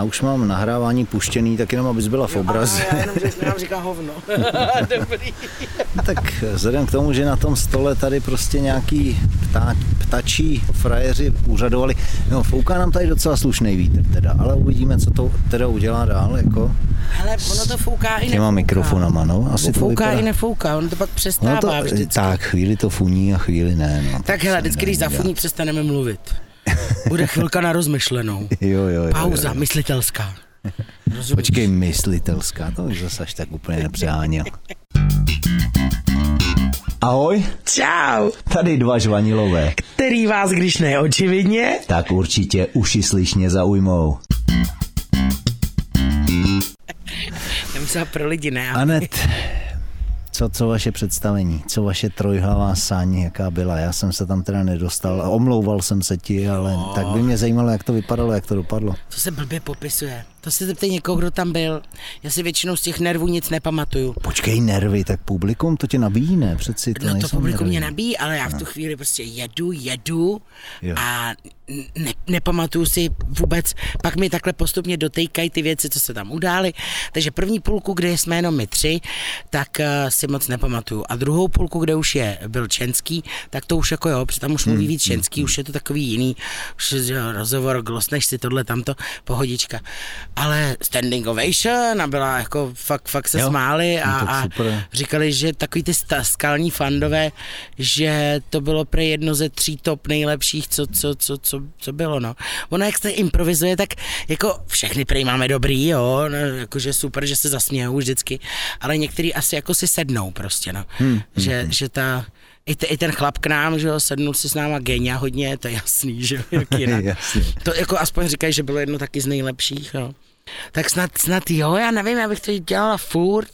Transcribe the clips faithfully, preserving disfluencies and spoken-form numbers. Já už mám nahrávání puštěný, tak jenom abys byla v obraze. Já jenom, že jsi nám říká hovno. Dobrý. Tak vzhledem k tomu, že na tom stole tady prostě nějaký ptá, ptačí frajeři úřadovali. No, fouká nám tady docela slušný vítr teda, ale uvidíme, co to teda udělá dál, jako. Ale ono to fouká i nefouká. Mikrofonama, no. Asi fouká to vypadá... i nefouká, ono to pak přestává no to, vždycky. Tak, chvíli to funí a chvíli ne. No, tak hele, vždycky, když zafuní, přestaneme mluvit. Bude chvilka na rozmyšlenou. Jo, jo, jo, pauza, jo, jo. Myslitelská. Rozumíš? Počkej, myslitelská, to už zase až tak úplně nepřeháněl. Ahoj. Čau. Tady dva žvanilové. Který vás, když ne očividně, tak určitě uši slyšně zaujmou. Nemyslela pro lidi, ne? Anet, co, co vaše představení, co vaše trojhlavá saň, jaká byla? Já jsem se tam teda nedostal, omlouval jsem se ti, ale no. Tak by mě zajímalo, jak to vypadalo, jak to dopadlo. To se blbě popisuje. To se zeptej někoho, kdo tam byl. Já si většinou z těch nervů nic nepamatuju. Počkej, nervy, tak publikum to tě nabíjí, ne? Přeci to no to publikum nervy. Mě nabíjí, ale já v tu chvíli prostě jedu, jedu jo. a ne, nepamatuju si vůbec. Pak mi takhle postupně dotýkají ty věci, co se tam udály. Takže první půlku, kde jsme jenom my tři, tak uh, si moc nepamatuju. A druhou půlku, kde už je byl Čenský, tak to už jako jo, protože tam už mluví víc hmm. Čenský, už je to takový jiný už rozhovor, glosneš si tohle, tamto, pohodička. Ale standing ovation a byla jako fakt, fakt se jo, smáli a, a říkali, že takový ty skalní fandové, že to bylo pro jedno ze tří top nejlepších, co, co, co, co, co bylo, no. Ono, jak se improvizuje, tak jako všechny prej máme dobrý, jo, no, jakože super, že se zasmějou vždycky, ale některý asi jako si sednou prostě, no, hmm, že, hmm. že ta... I, te, I ten chlap k nám, že jo, sednul si s náma genia hodně, to je jasný, že jo, jak jinak. To jako aspoň říkají, že bylo jedno taky z nejlepších, no. Tak snad, snad jo, já nevím, já bych to dělala furt.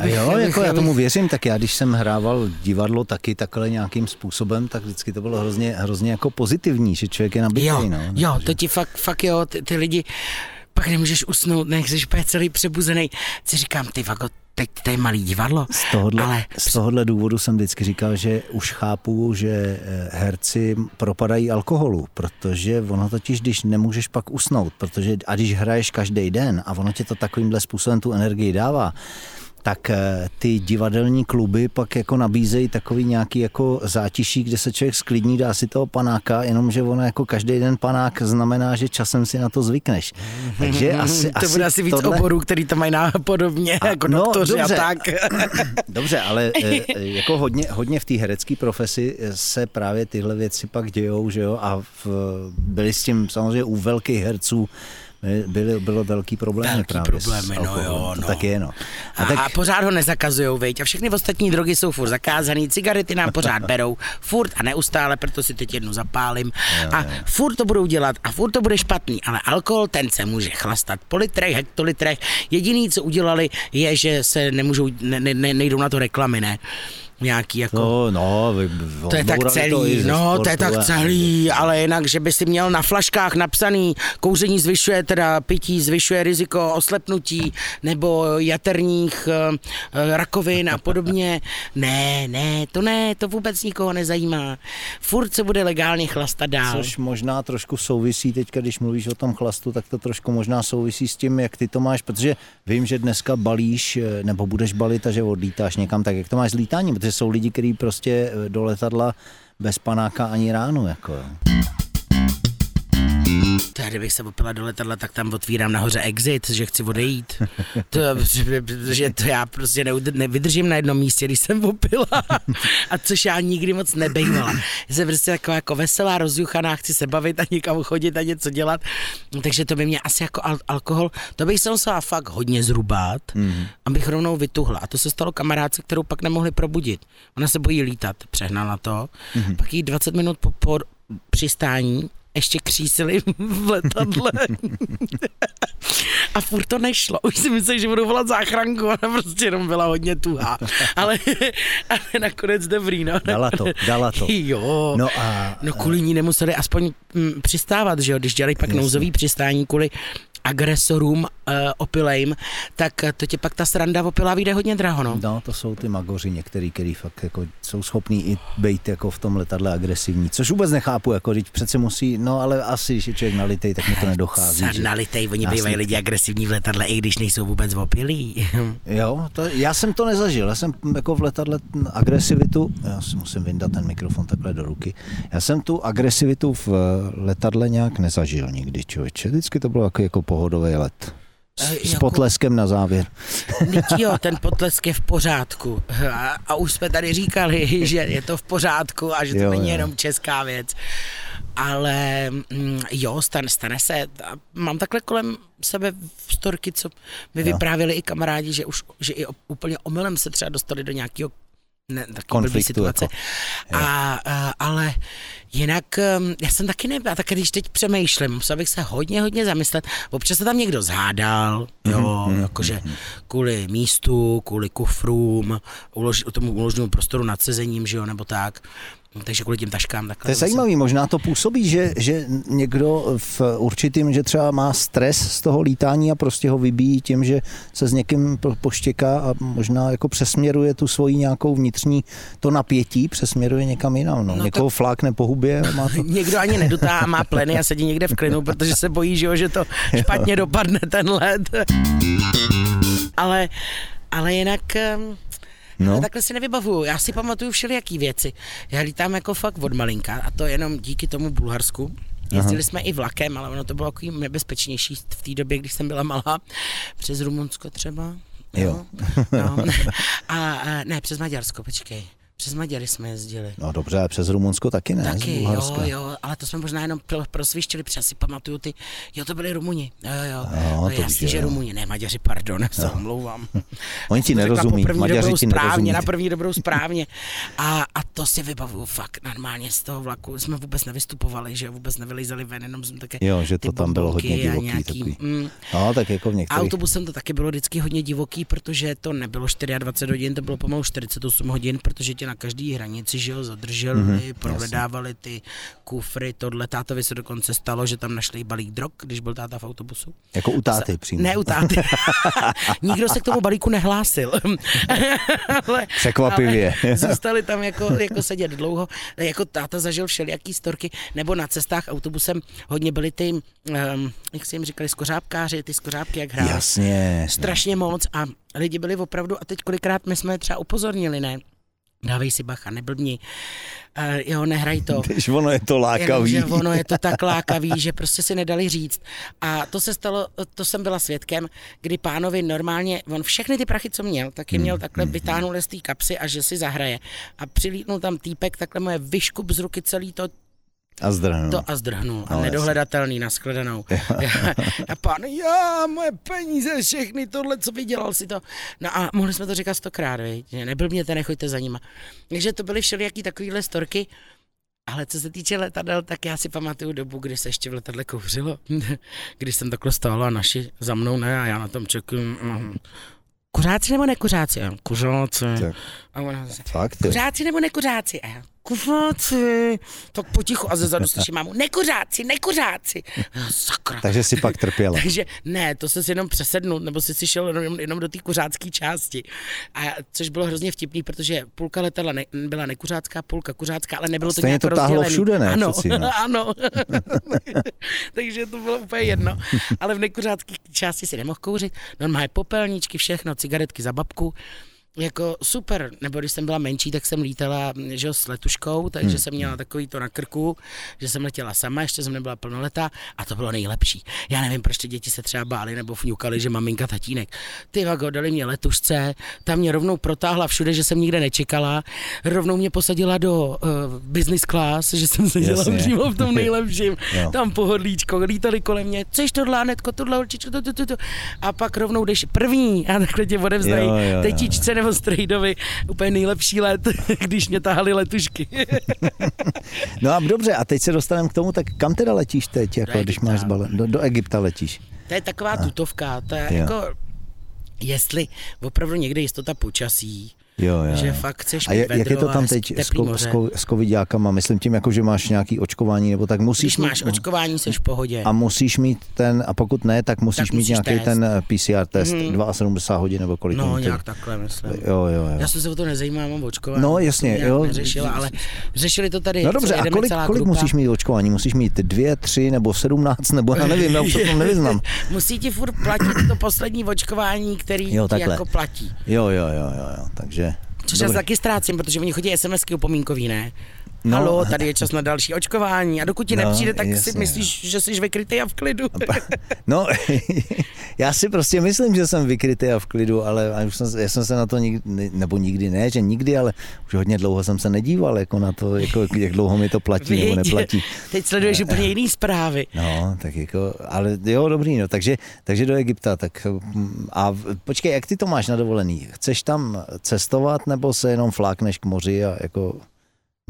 Abych, jo, abych, jako abych... já tomu věřím, tak já když jsem hrával divadlo taky takhle nějakým způsobem, tak vždycky to bylo hrozně, hrozně jako pozitivní, že člověk je nabitý, jo, no. Jo, takže... to ti fakt, fakt jo, ty, ty lidi, pak nemůžeš usnout, nech jsi celý přebuzený, si říkám, ty fakt teď to je malý divadlo. Z tohohle, ale... z tohohle důvodu jsem vždycky říkal, že už chápu, že herci propadají alkoholu, protože ono totiž, když nemůžeš pak usnout, protože a když hraješ každý den a ono tě to takovýmhle způsobem tu energii dává, tak ty divadelní kluby pak jako nabízejí takový nějaký jako zátiší, kde se člověk sklidní, dá si toho panáka, jenomže ono jako každý den panák znamená, že časem si na to zvykneš. Takže asi, to bude asi víc tohle... oborů, který to mají podobně, a, jako no, doktoři dobře, a tak. Dobře, ale jako hodně, hodně v té herecké profesi se právě tyhle věci pak dějou, že jo, a v, byli s tím samozřejmě u velkých herců Byly, bylo velký problémy velký právě. Velký problémy, no jo, no. Tak je, no. A, a, tak... a pořád ho nezakazujou, veď. A všechny ostatní drogy jsou furt zakázaný, cigarety nám pořád berou, furt a neustále, proto si teď jednu zapálím. Jo, a jo. Furt to budou dělat a furt to bude špatný, ale alkohol, ten se může chlastat po litrech, hektolitrech. Jediný, co udělali, je, že se nemůžou, ne, ne, nejdou na to reklamy, ne? Nějaký jako... No, no, to je tak celý, to no, to je tak celý, ale jinak, že by si měl na flaškách napsaný, kouření zvyšuje teda pití, zvyšuje riziko oslepnutí, nebo jaterních uh, rakovin a podobně. Ne, ne, to ne, to vůbec nikoho nezajímá. Furt se bude legálně chlastat dál. Což možná trošku souvisí teďka, když mluvíš o tom chlastu, tak to trošku možná souvisí s tím, jak ty to máš, protože vím, že dneska balíš, nebo budeš balit a že odlítáš někam, tak jak to máš s lítáním, protože jsou lidi, kteří prostě do letadla bez panáka ani ránu, jako jo. To já, kdybych se opila do letadla, tak tam otvírám nahoře exit, že chci odejít. To, že to já prostě nevydržím na jednom místě, když jsem opila. A což já nikdy moc nebejvala. Jsem prostě taková jako veselá, rozjuchaná, chci se bavit a nikam chodit a něco dělat. Takže to by mě asi jako al- alkohol, to bych se musela fakt hodně zrubat, mm-hmm. abych rovnou vytuhla. A to se stalo kamarádce, kterou pak nemohli probudit. Ona se bojí lítat, přehnala to. Mm-hmm. Pak jí dvacet minut po, po přistání ještě křísili v letadle. A furt to nešlo. Už si myslím, že budu volat záchranku, ona prostě jenom byla hodně tuhá. Ale, ale nakonec dobrý, no. Dala to, dala to. Jo. No a... No kvůli ní nemuseli aspoň m, přistávat, že jo, když dělají pak nouzový přistání kvůli agresorům opilejm, tak to tě pak ta sranda opilá vyjde hodně draho, no. No, to jsou ty magoři některý, který fakt jako jsou schopní i být jako v tom letadle agresivní, což vůbec nechápu, jako teď přece musí, no ale asi, když je člověk nalitej, tak mu to nedochází. Že... Nalitej, oni bývají ne... lidi agresivní v letadle, i když nejsou vůbec opilí. Jo, to, já jsem to nezažil, já jsem jako v letadle agresivitu, já si musím vyndat ten mikrofon takhle do ruky, já jsem tu agresivitu v letadle nějak nezažil nikdy, člověče, vždycky to bylo jako, jako pohodový let. S, jako, s potleskem na závěr. Jo, ten potlesk je v pořádku. A, a už jsme tady říkali, že je to v pořádku a že to jo, není jo. jenom česká věc. Ale jo, stane, stane se. Mám takhle kolem sebe storky, co mi vyprávěli i kamarádi, že už že i úplně omylem se třeba dostali do nějakého ne, konfliktu. Situace. Jako. A, a, ale jinak já jsem taky nebyla, tak když teď přemýšlím, musel bych se hodně, hodně zamyslet. Občas se tam někdo zhádal, jo, mm-hmm, jakože mm-hmm. kvůli místu, kvůli kufrům, ulož, tomu uloženému prostoru nad sezením, že jo, nebo tak. Takže kvůli těm taškám takhle. To je zajímavý, možná to působí, že, že někdo v určitým, že třeba má stres z toho lítání a prostě ho vybíjí tím, že se s někým poštěká a možná jako přesměruje tu svoji nějakou vnitřní, to napětí přesměruje někam jinam. No. No Někoho to... flákne po hubě. Má to... Někdo ani nedutá a má pleny a sedí někde v klinu, protože se bojí, že, jo, že to špatně jo. dopadne ten let. Ale, ale jinak... No. Ale takhle si nevybavuju, já si pamatuju všelijaký věci. Já lítám jako fakt od malinka a to jenom díky tomu Bulharsku. Jezdili Aha. jsme i vlakem, ale ono to bylo takový nebezpečnější v té době, když jsem byla malá. Přes Rumunsko třeba. Jo. No. A, a ne, přes Maďarsko, počkej. Přes Maďary jsme jezdili. No dobře, ale přes Rumunsko taky ne. Taky, jo, jo, ale to jsme možná jenom prosvištěli, protože si pamatuju ty, jo, to byli Rumuni, jo, jo, no, to je jasný, že Rumuni, ne, Maďaři, pardon, já se omlouvám. Oni ti nerozumí, Maďaři ti nerozumí. Na první dobrou správně a, a to si vybavuju fakt normálně z toho vlaku, jsme vůbec nevystupovali, že vůbec nevylejzali ven, jenom jsme také jo, že to tam bylo hodně divoký nějaký, takový. Mm, no, tak jako v některých. Autobusem to taky bylo vždycky hodně divoký, protože to nebylo dvacet čtyři hodin, to bylo pomalu čtyřicet osm hodin, protože na každý hranici, že ho zadrželi, mm-hmm, prohledávali ty kufry, tohle. Tátovi se dokonce stalo, že tam našli balík drog, když byl táta v autobusu. Jako u táty přímo. Ne u táty. Nikdo se k tomu balíku nehlásil. ale, překvapivě. Ale zůstali tam jako, jako sedět dlouho. Jako táta zažil všelijaký storky, nebo na cestách autobusem hodně byli ty, um, jak se jim říkali, skořápkáři, ty skořápky, jak hráli. Jasně. Strašně moc a lidi byli opravdu, a teď kolikrát my jsme je třeba upozornili, ne? Dávej si bacha, neblbni, uh, jo, nehraj to. Když ono je to lákavý. Jenom, že ono je to tak lákavý, že prostě si nedali říct. A to se stalo, to jsem byla svědkem, kdy pánovi normálně, on všechny ty prachy, co měl, tak je měl takhle vytáhnul z té kapsy a že si zahraje. A přilítnul tam týpek, takhle moje vyškup z ruky celý to, A zdrhnul. To a zdrhnul. A no, nedohledatelný, nashledanou. A pán, já, moje peníze, všechny tohle, co vydělal si to. No a mohli jsme to říkat stokrát, viď? Neblbněte, nechoďte za nima. Takže to byly všelijaký takovýhle storky. Ale co se týče letadel, tak já si pamatuju dobu, kdy se ještě v letadle kouřilo. Když jsem takhle stála a naši za mnou, ne, a já na tom čekám. Kuřáci nebo nekuřáci? Kuřáci. A ona zase, kuřáci nebo nekuřáci? A já, kuřáci. Tak potichu a zezadu slyším mámu, nekuřáci, nekuřáci. Sakra. Takže si pak trpěla. Takže ne, to se si jenom přesednul, nebo jsi si šel jenom, jenom do té kuřácké části. A což bylo hrozně vtipný, protože půlka letadla ne, byla nekuřácká, půlka kuřácká, ale nebylo to nějak rozdělené. Stejně to táhlo všude, ne? Ano, přeci, no. ano. Takže to bylo úplně jedno. Ale v nekuřácké části si nemohl kouřit. Normálně popelničky, všechno, cigaretky za babku. Jako super, nebo když jsem byla menší, tak jsem lítala že, s letuškou, takže hmm. jsem měla takový to na krku, že jsem letěla sama, ještě jsem nebyla plnoletá a to bylo nejlepší. Já nevím, proč ty děti se třeba bály nebo fňukaly, že maminka, tatínek. Ty vago, dali mě letušce, ta mě rovnou protáhla všude, že jsem nikde nečekala, rovnou mě posadila do uh, business class, že jsem seděla yes, přímo v tom nejlepším, no. Tam pohodlíčko, lítali kolem mě, což tohle, netko, tohle určičko, to, to, to, to. A pak rovnou jdeš první a takhle tě odevzdají tetičce nebo strejdovi, úplně nejlepší let, když mě tahali letušky. No a dobře, a teď se dostaneme k tomu, tak kam teda letíš teď, jako, když máš zbalen? Do, do Egypta letíš. To je taková a. tutovka, to je jo. jako, jestli opravdu někde jistota počasí, Jo, jo. Že fakt chceš mít vedro a jak je to tam teď s, s, s covidiákama? Myslím tím, jako, že máš nějaký očkování, nebo tak musíš Když mít, máš očkování, jsi v pohodě. A musíš mít ten, a pokud ne, tak musíš tak mít musíš nějaký test. ten P C R test, hmm. sedmdesát dva hodin nebo kolik. No, nějak takhle, myslím. Jo, jo, jo. Já jsem se o to nezajímám, mám očkování. No, jasně, jo. Neřešila, ale řešili to tady. No dobře, a kolik, kolik musíš mít očkování? Musíš mít dvě, tři nebo sedmnáct, nebo já nevím, já už to tam nevyznám. Musí ti furt platit to poslední očkování, který jo, ti jako platí. Jo, jo, jo, jo, jo. Takže což já taky ztrácím, protože oni chodí SMSky upomínkový, ne? No. Halo, tady je čas na další očkování a dokud ti no, nepřijde, tak jasně, si myslíš, jo. že jsi vykrytý a v klidu. No, já si prostě myslím, že jsem vykrytý a v klidu, ale už jsem, já jsem se na to nikdy, nebo nikdy ne, že nikdy, ale už hodně dlouho jsem se nedíval jako na to, jako, jak dlouho mi to platí Vědě, nebo neplatí. Teď sleduješ úplně jiný zprávy. No, tak jako, ale jo, dobrý, no, takže, takže do Egypta, tak a počkej, jak ty to máš na dovolený? Chceš tam cestovat nebo se jenom flákneš k moři a jako...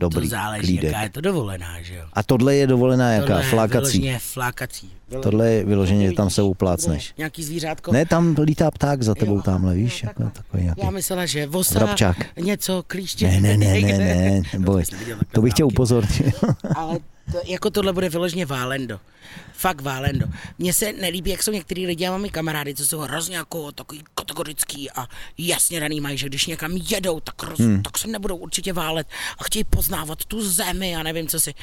Dobrý, to záleží, klídek. Jaká je to dovolená, že jo? A tohle je dovolená jaká? Tohle je flákací. Vyloženě flákací. Vyloženě. Tohle je vyloženě, tam se uplácneš. Nějaký zvířátko. Ne, tam lítá pták za tebou, jo, tamhle, víš? Jo, takový. Takový nějaký... Já myslela, že vosa, drobčák. Něco, klíště. Ne, ne, ne, ne, ne, neboj. To bych tě upozornil. Ale to, jako tohle bude vyloženě válendo. Fakt válendo. Mně se nelíbí, jak jsou některý lidi, já mám i kamarády, co jsou hrozně jako takový kategorický a jasně daný mají, že když někam jedou, tak, roz, hmm. tak se nebudou určitě válet a chtějí poznávat tu zemi a nevím, co si.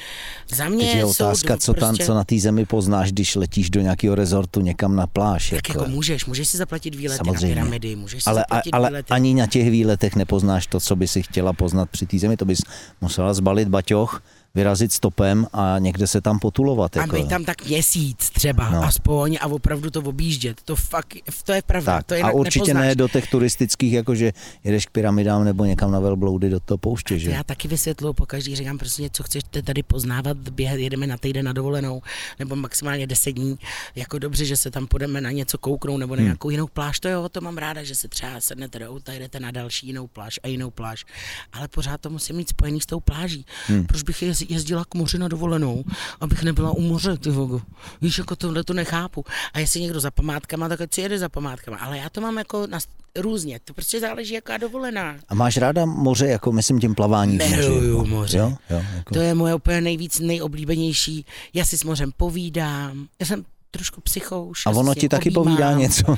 Za mě teď je otázka, co, prostě... tam, co na té zemi poznáš, když letíš do nějakého rezortu někam na pláž. Tak jako, jako můžeš, můžeš si zaplatit výlety samozřejmě. Na pyramidy, můžeš si ale, zaplatit ale výlety. Ale ani na těch výletech nepoznáš to, co by si chtěla poznat při té zemi, to bys musela zbalit baťoch, vyrazit stopem a někde se tam potulovat. Jako. A být tam tak měsíc třeba, no. aspoň, a opravdu to objíždět. To fakt, to je pravda. Tak, to a určitě nepoznáš. Ne do těch turistických, jakože jedeš k pyramidám nebo někam na velbloudy do toho pouště, že? Já taky vysvětluju, po každý říkám prostě, co chcete tady poznávat, během, jedeme na týden na dovolenou, nebo maximálně deset dní, jako dobře, že se tam půjdeme na něco kouknout nebo na hmm. nějakou jinou pláž, to jo, to mám ráda, že se třeba sednete do auta, jdete na další jinou pláž a jinou pláž, ale pořád to musím mít spojený s tou pláží. Hmm. Proč bych je jezdila k moři na dovolenou, abych nebyla u moře, ty vogo. Víš, jako tohle to nechápu. A jestli někdo za památkama, tak co jede za památkama. Ale já to mám jako na, různě. To prostě záleží, jaká dovolená. A máš ráda moře, jako myslím tím plavání? Miluju moře. Jo? Jo, jako... To je moje úplně nejvíc nejoblíbenější. Já si s mořem povídám. Já jsem trošku psychou. A ono ti taky objímám. Povídá něco.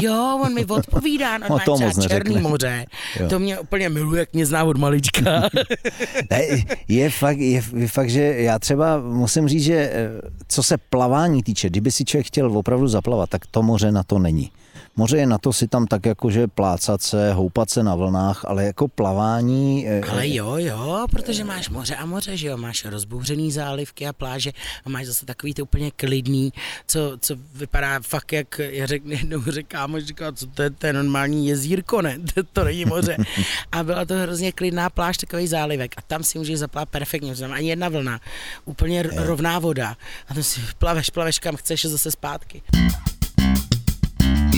Jo, on mi odpovídá, on no, má třeba Černý moře. Jo. To mě úplně miluje, jak mě zná od malička. Ne, je, fakt, je, je fakt, že já třeba musím říct, že co se plavání týče, kdyby si člověk chtěl opravdu zaplavat, tak to moře na to není. Moře je na to si tam tak jakože plácat se, houpat se na vlnách, ale jako plavání... Ale jo, jo, protože máš moře a moře, že jo, máš rozbouřený zálivky a pláže a máš zase takový to úplně klidný, co, co vypadá fakt jak, já řekne jednou řekám, říká, co to je, to je normální jezírko, ne, to, to není moře. A byla to hrozně klidná pláž, takový zálivek a tam si můžeš zaplávat perfektně, tam ani jedna vlna, úplně rovná voda a tam si plaveš, plaveš kam chceš a zase zpátky.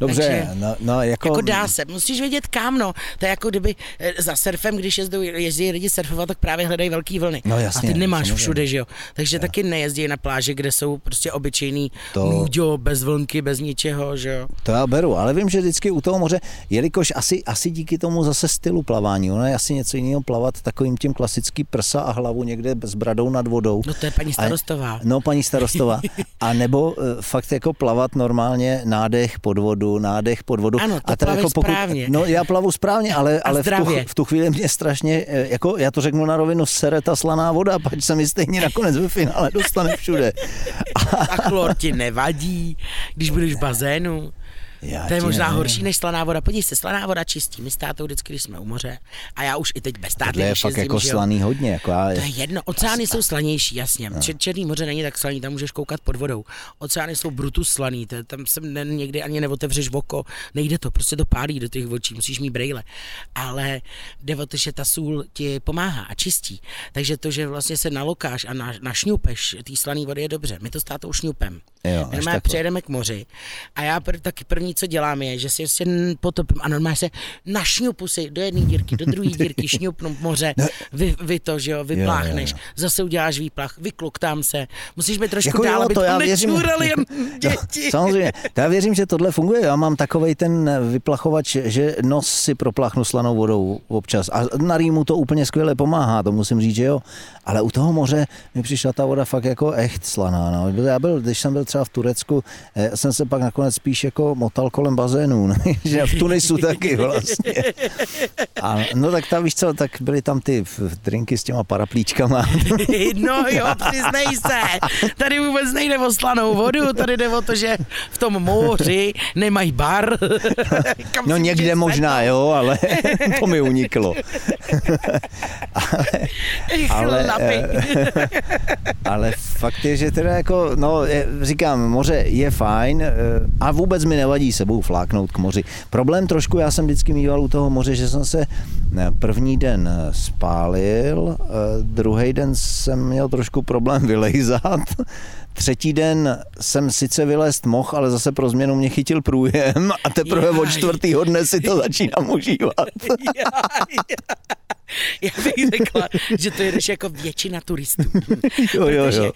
Dobře, takže, no, no jako... jako dá se, musíš vědět kam, no, to je jako kdyby za surfem, když jezdou, jezdí lidi surfovat, tak právě hledají velký vlny, no, jasně, a ty nemáš samozřejmě. Všude, že jo, takže jo. Taky nejezdí na pláže, kde jsou prostě obyčejný to... nuďo, bez vlnky, bez ničeho, že jo. To já beru, ale vím, že vždycky u toho moře, jelikož asi, asi díky tomu zase stylu plavání, ono je asi něco jiného plavat takovým tím klasický prsa a hlavu někde s bradou nad vodou. No to je paní starostová. A, no paní starostová, a nebo fakt jako plavat normálně nádech pod vodu. nádech pod vodu. Ano, to a jako pokud, správně. No já plavu správně, ale, ale v, tu, v tu chvíli mě strašně, jako já to řeknu na rovinu, sere ta slaná voda, pač se mi stejně nakonec ve finále dostane všude. A, a chlor ti nevadí, když budeš v bazénu. Já to je možná nevím. Horší než slaná voda. Podívej se, slaná voda čistí. My s tátou vždycky, když jsme u moře a já už i teď bez táty. To je fakt jako slaný hodně. Jako a... To je jedno. Oceány jsou slanější, jasně. No. Černý moře není tak slaný, tam můžeš koukat pod vodou. Oceány jsou brutus slaný, to je, tam se ne, někdy ani neotevřeš oko, nejde to, prostě to pálí do těch očí, musíš mít brejle. Ale jde o to, že ta sůl ti pomáhá a čistí. Takže to, že vlastně se nalokáš a na, našňupeš té slané vody je dobře. My to s tátou šňupem. Jo, normálně přejedeme k moři a já pr- taky první, co dělám, je, že si ještě potopím a normálně se našňupu si do jedné dírky, do druhé dírky, šňupnu moře, vy, vy to, že jo, vypláchneš, jo, jo, jo. Zase uděláš výplach, vykluktám se, musíš mi trošku jako dál, aby to nečůrali jen děti. Samozřejmě, já věřím, že tohle funguje, já mám takovej ten vyplachovač, že nos si propláchnu slanou vodou občas a na rýmu to úplně skvěle pomáhá, to musím říct, že jo, ale u toho moře mi přišla ta voda fakt jako echt slaná, no. Já byl, když jsem byl třeba v Turecku, eh, jsem se pak nakonec spíš jako motal kolem bazénů, ne? Že v Tunisu taky vlastně. A no tak tam, víš co, tak byly tam ty drinky s těma paraplíčkama. No jo, přiznej se, tady vůbec nejde o slanou vodu, tady jde o to, že v tom moři nemají bar. No někde možná, jo, ale to mi uniklo. Ale, ale, ale fakt je, že teda jako, no říkám, moře je fajn a vůbec mi nevadí sebou fláknout k moři. Problém trošku, já jsem vždycky mýval u toho moře, že jsem se první den spálil, druhý den jsem měl trošku problém vylejzat, třetí den jsem sice vylézt mohl, ale zase pro změnu mě chytil průjem a teprve od čtvrtýho dne si to začínám užívat. Já bych řekla, že to jedeš jako většina turistů. Jo, jo, jo.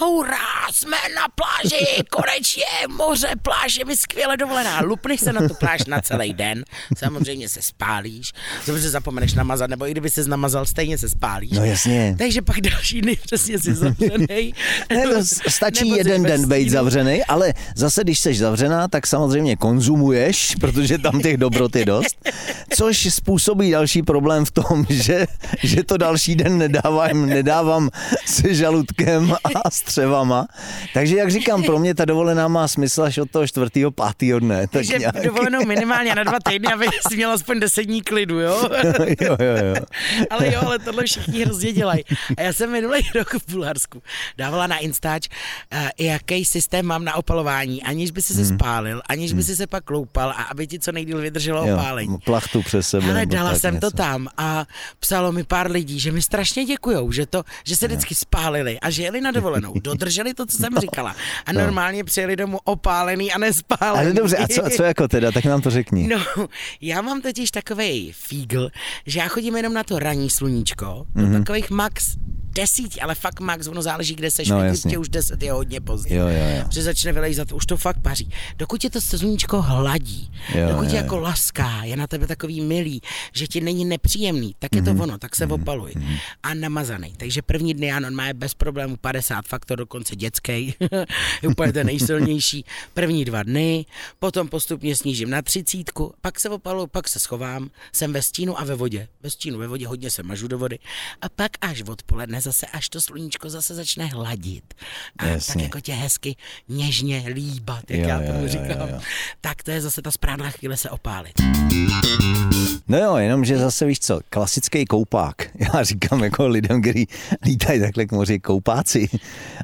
Hurá, jsme na pláži, konečně moře, pláž je mi skvěle dovolená. Lupneš se na tu pláž na celý den, samozřejmě se spálíš, protože zapomeneš namazat, nebo i kdyby ses namazal, stejně se spálíš. No jasně. Takže pak další dny přesně jsi zavřenej. Nebo, stačí jeden den být zavřenej, ale zase když seš zavřená, tak samozřejmě konzumuješ, protože tam těch dobrot je dost, což způsobí další problém v tom, že, že to další den nedávám, nedávám se žaludkem a střevama. Takže jak říkám, pro mě ta dovolená má smysl až od toho čtvrtýho, pátýho dne. Tak takže nějak dovolenou minimálně na dva týdny, aby jsi měl aspoň deset dní klidu, jo? Jo, jo, jo. Ale jo, ale tohle všichni hrozně dělají. A já jsem minulý rok v Bulharsku dávala na Instač, uh, jaký systém mám na opalování, aniž by si se spálil, aniž by si se pak kloupal a aby ti co nejdýl vydrželo opálení. Jo, plachtu přes sebe. Ale dala jsem něco to tam a psalo mi pár lidí, že mi strašně děkujou, že to, že se vždycky spálili a že jeli na dovolenou. Dodrželi to, co jsem no, říkala. A no. normálně přijeli domů opálený a nespálený. Ale dobře, a co, co jako teda, tak nám to řekni. No, já mám totiž takovej fígl, že já chodím jenom na to ranní sluníčko, mm-hmm. do takových max desíti, ale fakt max, ono záleží, kde seš, no, když tě už deset je hodně pozdě. Jo, jo, jo. Protože začne vylejzat, už to fakt paří. Dokud tě to sluníčko hladí, jo, dokud jo, tě jo. jako laská, je na tebe takový milý, že ti není nepříjemný, tak je to mm-hmm. ono, tak se mm-hmm. opaluj. Mm-hmm. A namazanej. Takže první dny, ano, má je bez problému padesát, fakt to dokonce dětskej, úplně ten nejsilnější. První dva dny, potom postupně snížím na třicítku, pak se opaluju, pak se schovám, jsem ve stínu a ve vodě. Ve stínu, ve vodě, hodně se mažu do vody. A pak až odpoledne zase, až to sluníčko zase začne hladit a jasně. tak jako tě hezky něžně líbat, jak jo, já tomu jo, říkám, jo, jo. tak to je zase ta správná chvíle se opálit. No jo, jenomže zase víš co, klasický koupák, já říkám jako lidem, kteří lítají takhle k moři, koupáci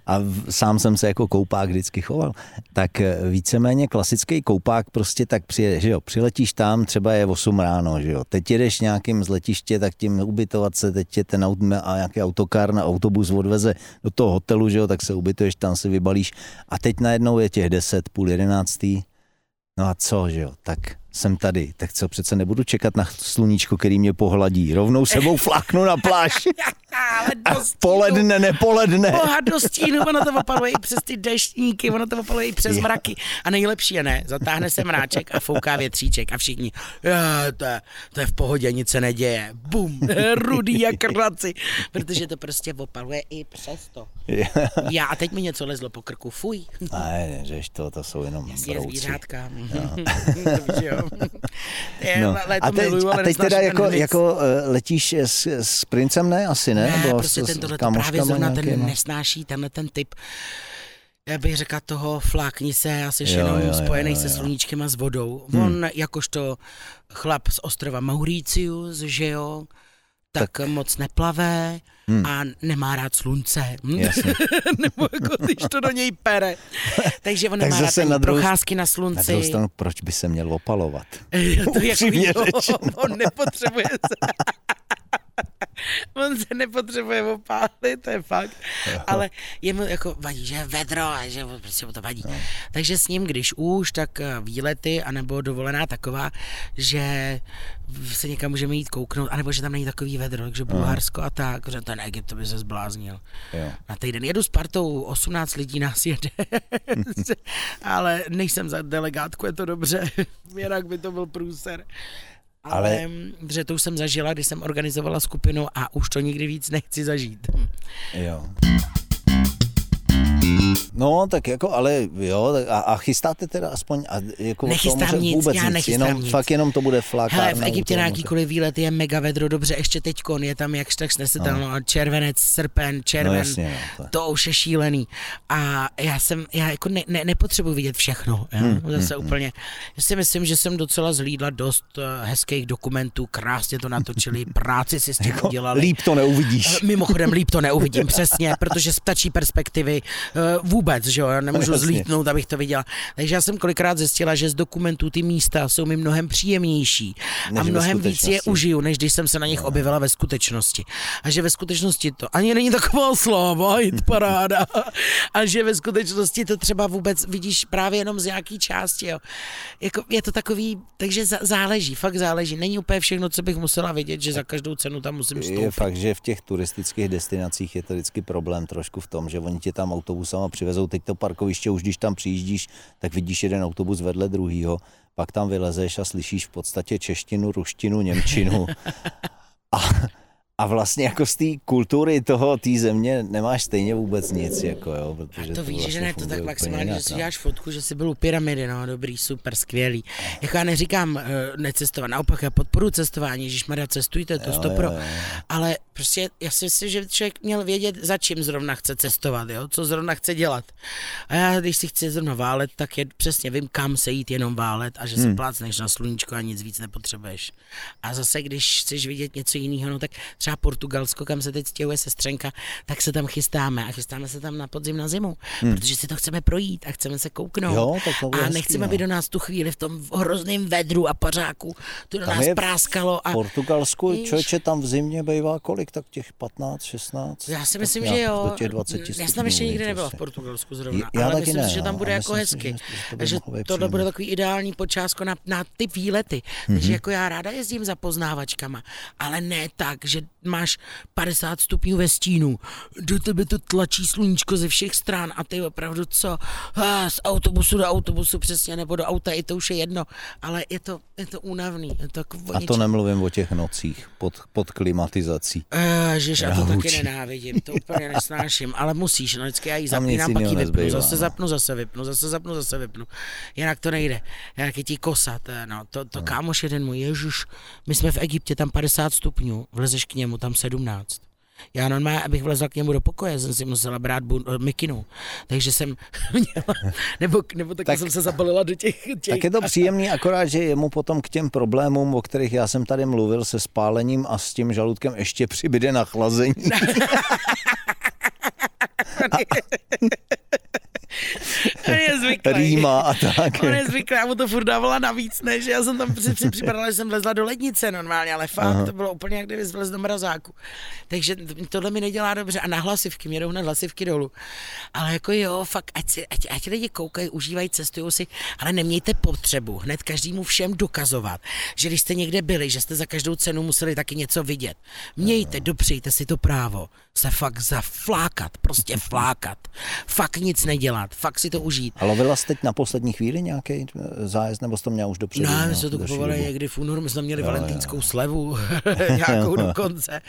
a sám jsem se jako koupák vždycky choval, tak víceméně klasický koupák prostě tak přijede, že jo, přiletíš tam, třeba je osm ráno, že jo, teď jedeš nějakým z letiště, tak tím ubytovat se, teď je ten aut, a nějaký autokar na autobus odveze do toho hotelu, že jo, tak se ubytuješ, tam se vybalíš a teď najednou je těch deset, půl jedenáctý, no a co, že jo, tak jsem tady, tak co, přece nebudu čekat na sluníčko, který mě pohladí, rovnou sebou fláknu na pláž. A poledne, nepoledne. Boha, do stínu, ono to opaluje i přes ty deštníky, ono to opaluje i přes mraky. A nejlepší je ne, zatáhne se mráček a fouká větříček a všichni, to je, to je v pohodě, nic se neděje, bum, rudý jak raci, protože to prostě opaluje i přes to. Já, a teď mi něco lezlo po krku, fuj. Ne, řeš to, to jsou jenom jasně, brouci. Zvířátka. No. A teď, a teď teda jako, jako letíš s, s princem, ne? Asi ne? Ne, prostě tentohle to právě zrovna nějaký, ten nesnáší, tenhle ten typ. Já bych řekla toho, flákni se, asi jenom jo, jo, spojený jo, jo, jo. se sluníčkem a s vodou. Hmm. On jakožto chlap z ostrova Mauritius, že jo? Tak, tak moc neplavé hmm. a nemá rád slunce. Nebo jako když to do něj pere. Takže on tak nemá rád na druhou, procházky na slunci. Na druhou stranu, proč by se měl opalovat? To jako, on nepotřebuje se. On se nepotřebuje opálit, to je fakt. Ale jemu jako vadí, že je vedro a že prostě mu to vadí. No. Takže s ním, když už, tak výlety, anebo dovolená taková, že se někam můžeme jít kouknout, anebo že tam není takový vedro, takže Bulharsko a tak, že ten Egypt, to by se zbláznil. Jo. Na týden jedu s partou, osmnáct lidí nás jede, ale nejsem za delegátku, je to dobře, jinak by to byl průser. Ale, ale že to už jsem zažila, když jsem organizovala skupinu a už to nikdy víc nechci zažít. Jo. No, tak jako, ale jo, a, a chystáte teda aspoň, a jako nechystám nic, vůbec já nechystám jenom, nic. Fakt jenom to bude flakárna. Hele, v Egyptě na jakýkoliv výlet je mega vedro, dobře, ještě teďkon je tam jakž tak snesitelno, no. Červenec, srpen, červen, no jasně, no, to. to už je šílený. A já jsem, já jako ne, ne, nepotřebuji vidět všechno, já, hmm, zase hmm, úplně, já si myslím, že jsem docela zhlídla dost hezkých dokumentů, krásně to natočili, práci si s tím jako udělali. Líp to neuvidíš. Mimochodem, líp to neuvidím, přesně, protože z ptačí perspektivy vůbec, že jo, já nemůžu zlítnout, abych to viděla. Takže já jsem kolikrát zjistila, že z dokumentů ty místa jsou mi mnohem příjemnější a mnohem víc je užiju, než když jsem se na nich no. objevila ve skutečnosti. A že ve skutečnosti to ani není taková sláva, jít paráda. A že ve skutečnosti to třeba vůbec vidíš právě jenom z nějaký části, jo. Jako je to takový, takže záleží, fakt záleží. Není úplně všechno, co bych musela vidět, že za každou cenu tam musím stoupit. Je fakt, že v těch turistických destinacích je to vždycky problém trošku v tom, že oni tě tam autobusama přivezou, teď to parkoviště, už když tam přijíždíš, tak vidíš jeden autobus vedle druhýho, pak tam vylezeš a slyšíš v podstatě češtinu, ruštinu, němčinu. A, a vlastně jako z té kultury toho, té země nemáš stejně vůbec nic, jako jo, protože to, to víš, vlastně že ne, to tak maximálně, jinak, že si děláš fotku, že jsi byl u pyramidy, no dobrý, super, skvělý. Jako já neříkám necestovat, naopak já podporuji cestování, ježišmarja, cestujte, to jo, stopro, jo, jo. Ale prostě já si myslím, že člověk měl vědět, za čím zrovna chce cestovat, jo, co zrovna chce dělat. A já, když si chci zrovna válet, tak je, přesně vím, kam se jít jenom válet a že hmm. se plácneš na sluníčko a nic víc nepotřebuješ. A zase, když chceš vidět něco jiného, no tak třeba Portugalsko, kam se teď stěhuje sestřenka, tak se tam chystáme a chystáme se tam na podzim, na zimu, hmm. protože si to chceme projít a chceme se kouknout. Jo, a hezký, nechceme, no. aby do nás tu chvíli v tom hrozném vedru a pařáku to do tam nás práskalo. A v Portugalsku, víš, člověče, tam v zimě bývá kolik, tak těch patnáct, šestnáct? Já si myslím, že jo. Do těch dvacet tisíc. Já jsem tam ještě nikdy nebyla v Portugalsku zrovna, já ale myslím, ne, že tam bude jako hezky. Takže tohle bude takový ideální počásko na, na ty výlety. Takže jako já ráda jezdím za poznávačkama, ale ne tak, že máš padesát stupňů ve stínu, do tebe to tlačí sluníčko ze všech stran a ty opravdu co, ah, z autobusu do autobusu přesně, nebo do auta, i to už je jedno, ale je to, je to únavný. Je to kvůli... A to nemluvím o těch nocích pod, pod klimatizací. Ježiš, já to taky nenávidím, to úplně nesnáším, ale musíš, no vždycky já ji zapínám, pak ji vypnu, zase zapnu, zase vypnu, zase zapnu, zase vypnu, jinak to nejde, jinak je ti kosat, no, to, to no. Kámoš jeden můj, ježiš, my jsme v Egyptě, tam padesát stupňů, vlezeš k němu, tam sedmnáct. Já normálně, abych vlezla k němu do pokoje, jsem si musela brát bu- mikinu, takže jsem měla, nebo, nebo tak jsem se zabalila do těch, těch... Tak je to příjemný, akorát, že jemu potom k těm problémům, o kterých já jsem tady mluvil, se spálením a s tím žaludkem ještě přibyde nachlazení. On je zvyklý. Rýma a tak. On je zvyklý, já mu to furt dávala navíc, než já jsem tam si připadala, že jsem vlezla do lednice normálně, ale fakt Aha. to bylo úplně jak kdyby vlez do mrazáku. Takže tohle mi nedělá dobře a na hlasivky, mě jdou hned hlasivky dolů. Ale jako jo, fakt, ať, si, ať, ať lidi koukají, užívají, cestují si, ale nemějte potřebu hned každému všem dokazovat, že když jste někde byli, že jste za každou cenu museli taky něco vidět. Mějte, dopřejte si to právo se fakt zaflákat, prostě flákat. Fakt nic nedělat, fakt si to užít. A lovila jste teď na poslední chvíli nějaký zájezd, nebo jste to měla už dopředu? No, my jsme to kupovali někdy v únoru, my jsme měli jo, valentínskou jo. slevu, nějakou dokonce.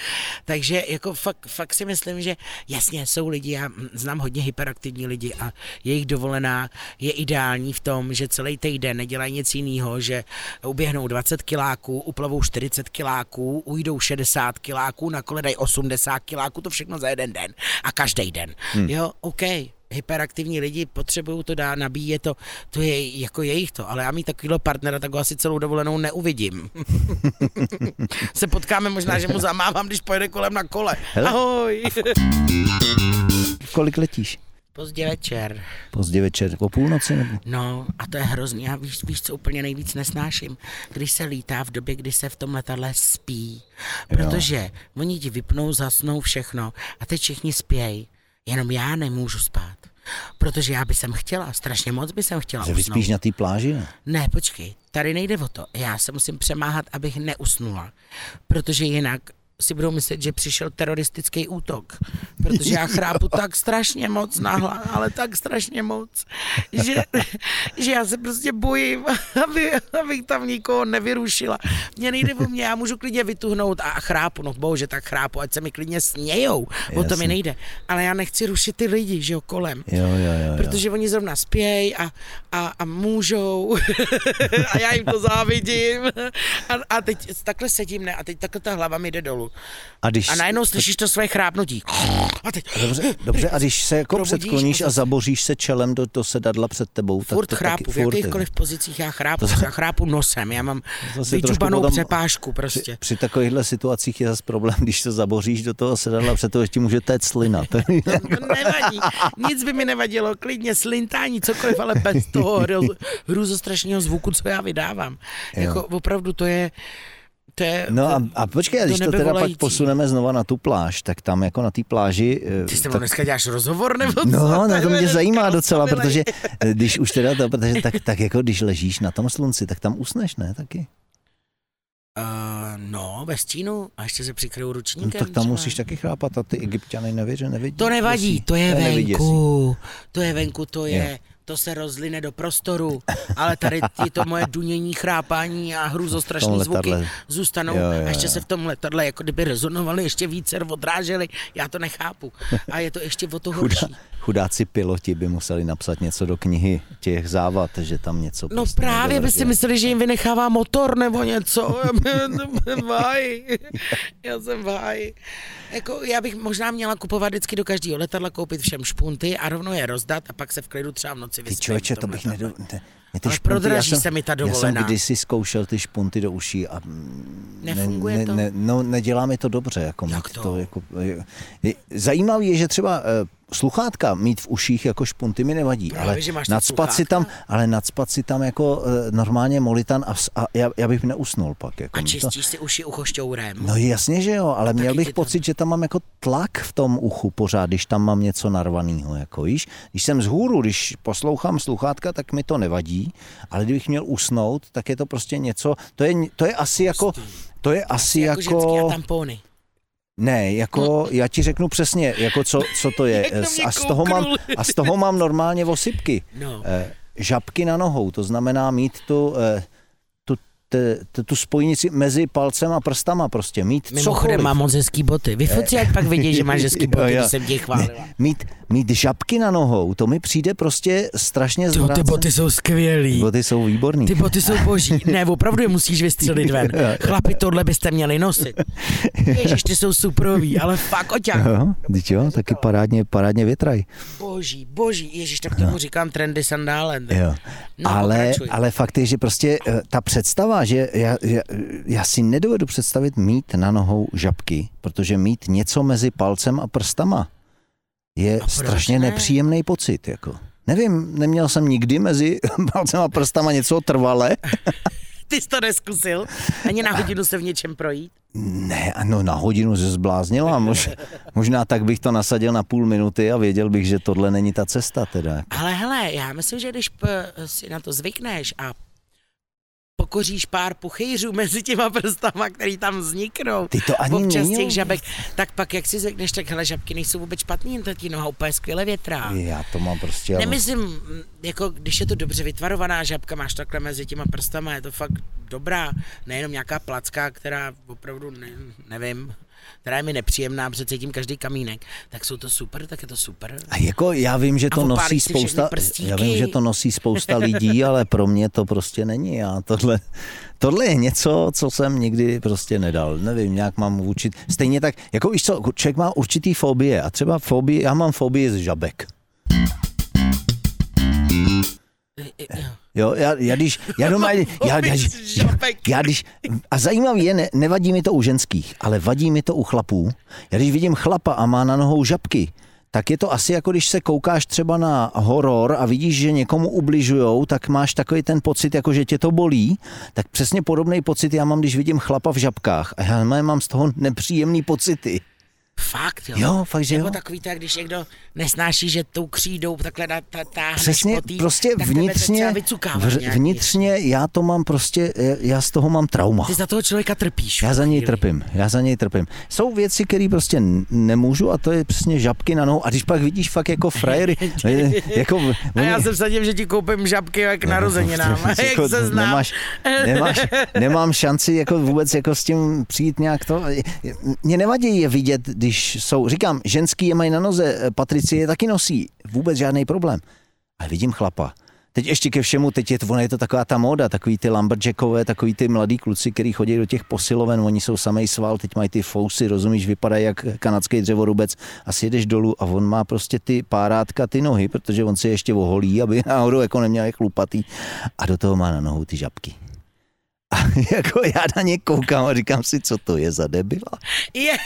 Takže jako fakt, fakt si myslím, že jasně jsou lidi, já znám hodně hyperaktivní lidi a jejich dovolená je ideální v tom, že celý týden nedělají nic jiného, že uběhnou dvacet kiláků, uplavou čtyřicet kiláků, ujdou šedesát kiláků, na kole dají osmdesát kiláků, to všechno za jeden den a každý den. Hmm. Jo, OK. Hyperaktivní lidi potřebují to dát, nabíje to, to je jako jejich to, ale já mít takovýhle partnera, tak ho asi celou dovolenou neuvidím. Se potkáme možná, že mu zamávám, když pojede kolem na kole. Hele. Ahoj. Kolik letíš? Pozdě večer. Pozdě večer, po půlnoci? Nebo? No a to je hrozný. Já víš, víš, co úplně nejvíc nesnáším, když se lítá v době, kdy se v tom letadle spí. Protože jo. Oni ti vypnou, zasnou všechno a teď všichni spějí. Jenom já nemůžu spát. Protože já bych jsem chtěla, strašně moc bych jsem chtěla usnout. Že vyspíš na té pláži? Ne? Ne, počkej, tady nejde o to. Já se musím přemáhat, abych neusnula. Protože jinak si budou myslet, že přišel teroristický útok. Protože já chrápu tak strašně moc nahlas, ale tak strašně moc, že, že já se prostě bojím, aby, abych tam nikoho nevyrušila. Mně nejde o mě, já můžu klidně vytuhnout a chrápu, no bože, tak chrápu, ať se mi klidně smějou, o to mi nejde. Ale já nechci rušit ty lidi, že jo, kolem. Jo, jo, jo, protože jo. Oni zrovna spějí a, a, a můžou a já jim to závidím. A, a teď takhle sedím, ne, a teď takhle ta hlava mi jde dolů. A, když... a najednou slyšíš to své chrápnutí. A teď... dobře, dobře, a když se jako předkloníš a zaboříš se čelem do, do sedadla před tebou, tak furt to chrápu, taky, v jakýchkoliv pozicích já chrápu, já chrápu nosem, já mám vyčupanou přepážku prostě. Při, při takovýchhle situacích je zase problém, když se zaboříš do toho sedadla před tebou, ještě může téct slina. Nevadí, nic by mi nevadilo, klidně slintání, cokoliv, ale bez toho hrůzostrašného zvuku, co já vydávám. Jako opravdu to je... Te, no a, a počkej, když to teda pak posuneme znova na tu pláž, tak tam jako na té pláži... Ty jste tak... dneska děláš rozhovor nebo co? No, no to mě zajímá docela, protože když už teda to, protože tak, tak jako když ležíš na tom slunci, tak tam usneš, ne taky? Uh, no, ve stínu a ještě se přikryju ručníkem. No, tak tam třeba. Musíš taky chrápat a ty Egypťany nevěří, nevidí. To nevadí, to je, to je venku, to je venku, to je... je. To se rozline do prostoru, ale tady je to moje dunění, chrápání a hrůzostrašné zvuky zůstanou jo, jo, jo. A ještě se v tom letadle jako kdyby rezonovaly, ještě více odrážely, já to nechápu a je to ještě o to horší. Chudá, chudáci piloti by museli napsat něco do knihy těch závad, že tam něco... No právě by si mysleli, že jim vynechává motor nebo něco, váj, já jsem váj. Jako, já bych možná měla kupovat vždycky do každého letadla, koupit všem špunty a rovnou je rozdat a pak se v klidu třeba v noci vyspím. Ty člověče, to bych nedo... Ne, ty špunty, prodraží jsem, se mi ta dovolená. Já jsem kdysi zkoušel ty špunty do uší a... Nefunguje ne, ne, ne, to? No, nedělá mi to dobře. Jako Jak to? to jako, zajímavý je, že třeba... Sluchátka mít v uších jako špunty mi nevadí, Právě, ale nadspat si tam, ale nadspat si tam jako e, normálně molitan a, a já, já bych neusnul pak. Jako a čistíš to... si uši uchošťourem? No jasně, že jo, ale no, měl bych pocit, to... že tam mám jako tlak v tom uchu pořád, když tam mám něco narvanýho, jako víš. Když jsem z hůru, když poslouchám sluchátka, tak mi to nevadí, ale kdybych měl usnout, tak je to prostě něco, to je, to je asi jako, to je asi jako... jako... tampony. Ne, jako, já ti řeknu přesně, jako co, co to je. A z, toho mám, a z toho mám normálně osypky. No. E, žabky na nohou, to znamená mít tu, e, tu, te, te, tu spojnici mezi palcem a prstama prostě. Mít Mimochodem mám moc hezký boty. Vyfot si, e, jak pak vidí, že máš hezký boty, jo, jo. Když jsem tě chválila. Ne, mít, mít žabky na nohou, to mi přijde prostě strašně zvrácené. Ty boty jsou skvělý. Ty boty jsou výborný. Ty boty jsou boží. Ne, opravdu je musíš vystřelit ven. Chlapi, tohle byste měli nosit. Ježiš, ty jsou suprový, ale fakt oťák. Jo, jo, taky parádně, parádně větraj. Boží, boží, ježiš, tak tomu říkám trendy sandále. Jo. No, ale, ale fakt je, že prostě ta představa, že já, já, já si nedovedu představit mít na nohou žabky, protože mít něco mezi palcem a prstama je strašně ne? nepříjemný pocit, jako. Nevím, neměl jsem nikdy mezi palcem a prstama něco trvale. Ty jsi to neskusil? Ani na hodinu se v něčem projít? Ne, no na hodinu se zbláznila. Mož, možná tak bych to nasadil na půl minuty a věděl bych, že tohle není ta cesta teda. Ale hele, já myslím, že když p- si na to zvykneš a pokoříš pár puchýřů mezi těma prstama, který tam vzniknou. Ty to ani občas těch žabek, tak pak jak si řekneš, tak hele, žabky nejsou vůbec špatný, to ti noha úplně skvěle větrá. Já to mám prostě... Nemyslím, jako když je to dobře vytvarovaná žabka, máš takhle mezi těma prstama, je to fakt dobrá, nejenom nějaká placka, která opravdu, ne, nevím... která je mi nepříjemná, protože cítím každý kamínek, tak jsou to super, tak je to super. A jako já vím, že to nosí spousta, já vím, že to nosí spousta lidí, ale pro mě to prostě není. Já tohle, tohle je něco, co jsem nikdy prostě nedal. Nevím, nějak mám vůči. Stejně tak, jako víš co, člověk má určitý fobie a třeba fobie, já mám fobii z žabek. Jo, já, já když, já doma, já, já, já když, a zajímavý je, ne, nevadí mi to u ženských, ale vadí mi to u chlapů. Já když vidím chlapa a má na nohou žabky, tak je to asi jako když se koukáš třeba na horor a vidíš, že někomu ubližujou, tak máš takový ten pocit, jako že tě to bolí, tak přesně podobný pocit já mám, když vidím chlapa v žabkách a já mám z toho nepříjemný pocity. Fakt, jo. Jo, fakt, že jo. Nebo takový to, když někdo nesnáší, že tou křídou takhle táhneš. Přesně, potý, prostě vnitřně, vr, vnitřně já to mám prostě, já z toho mám trauma. Ty za toho člověka trpíš. Já za něj chvíli. trpím, já za něj trpím. Jsou věci, které prostě nemůžu a to je přesně žabky na nohu. A když pak vidíš fakt jako frajery. jako, a já jsem sadím, že ti koupím žabky jak narozeninám. Jako, jak nemáš, nemáš, nemám šanci jako vůbec jako s tím přijít nějak to. Mně nevadí je vidět, když jsou, říkám, ženský je mají na noze, Patricie je taky nosí, vůbec žádný problém. Ale vidím chlapa. Teď ještě ke všemu, teď je to, ona je to taková ta móda, takový ty lumberjackové, takový ty mladý kluci, který chodí do těch posiloven, oni jsou samej sval, teď mají ty fousy, rozumíš, vypadají jak kanadský dřevorubec a si jedeš dolů a on má prostě ty párátka, ty nohy, protože on se ještě oholí, aby náhodou jako neměl chlupatý a do toho má na nohu ty žabky. A jako já na ně koukám a říkám si, co to je za debila. Yeah.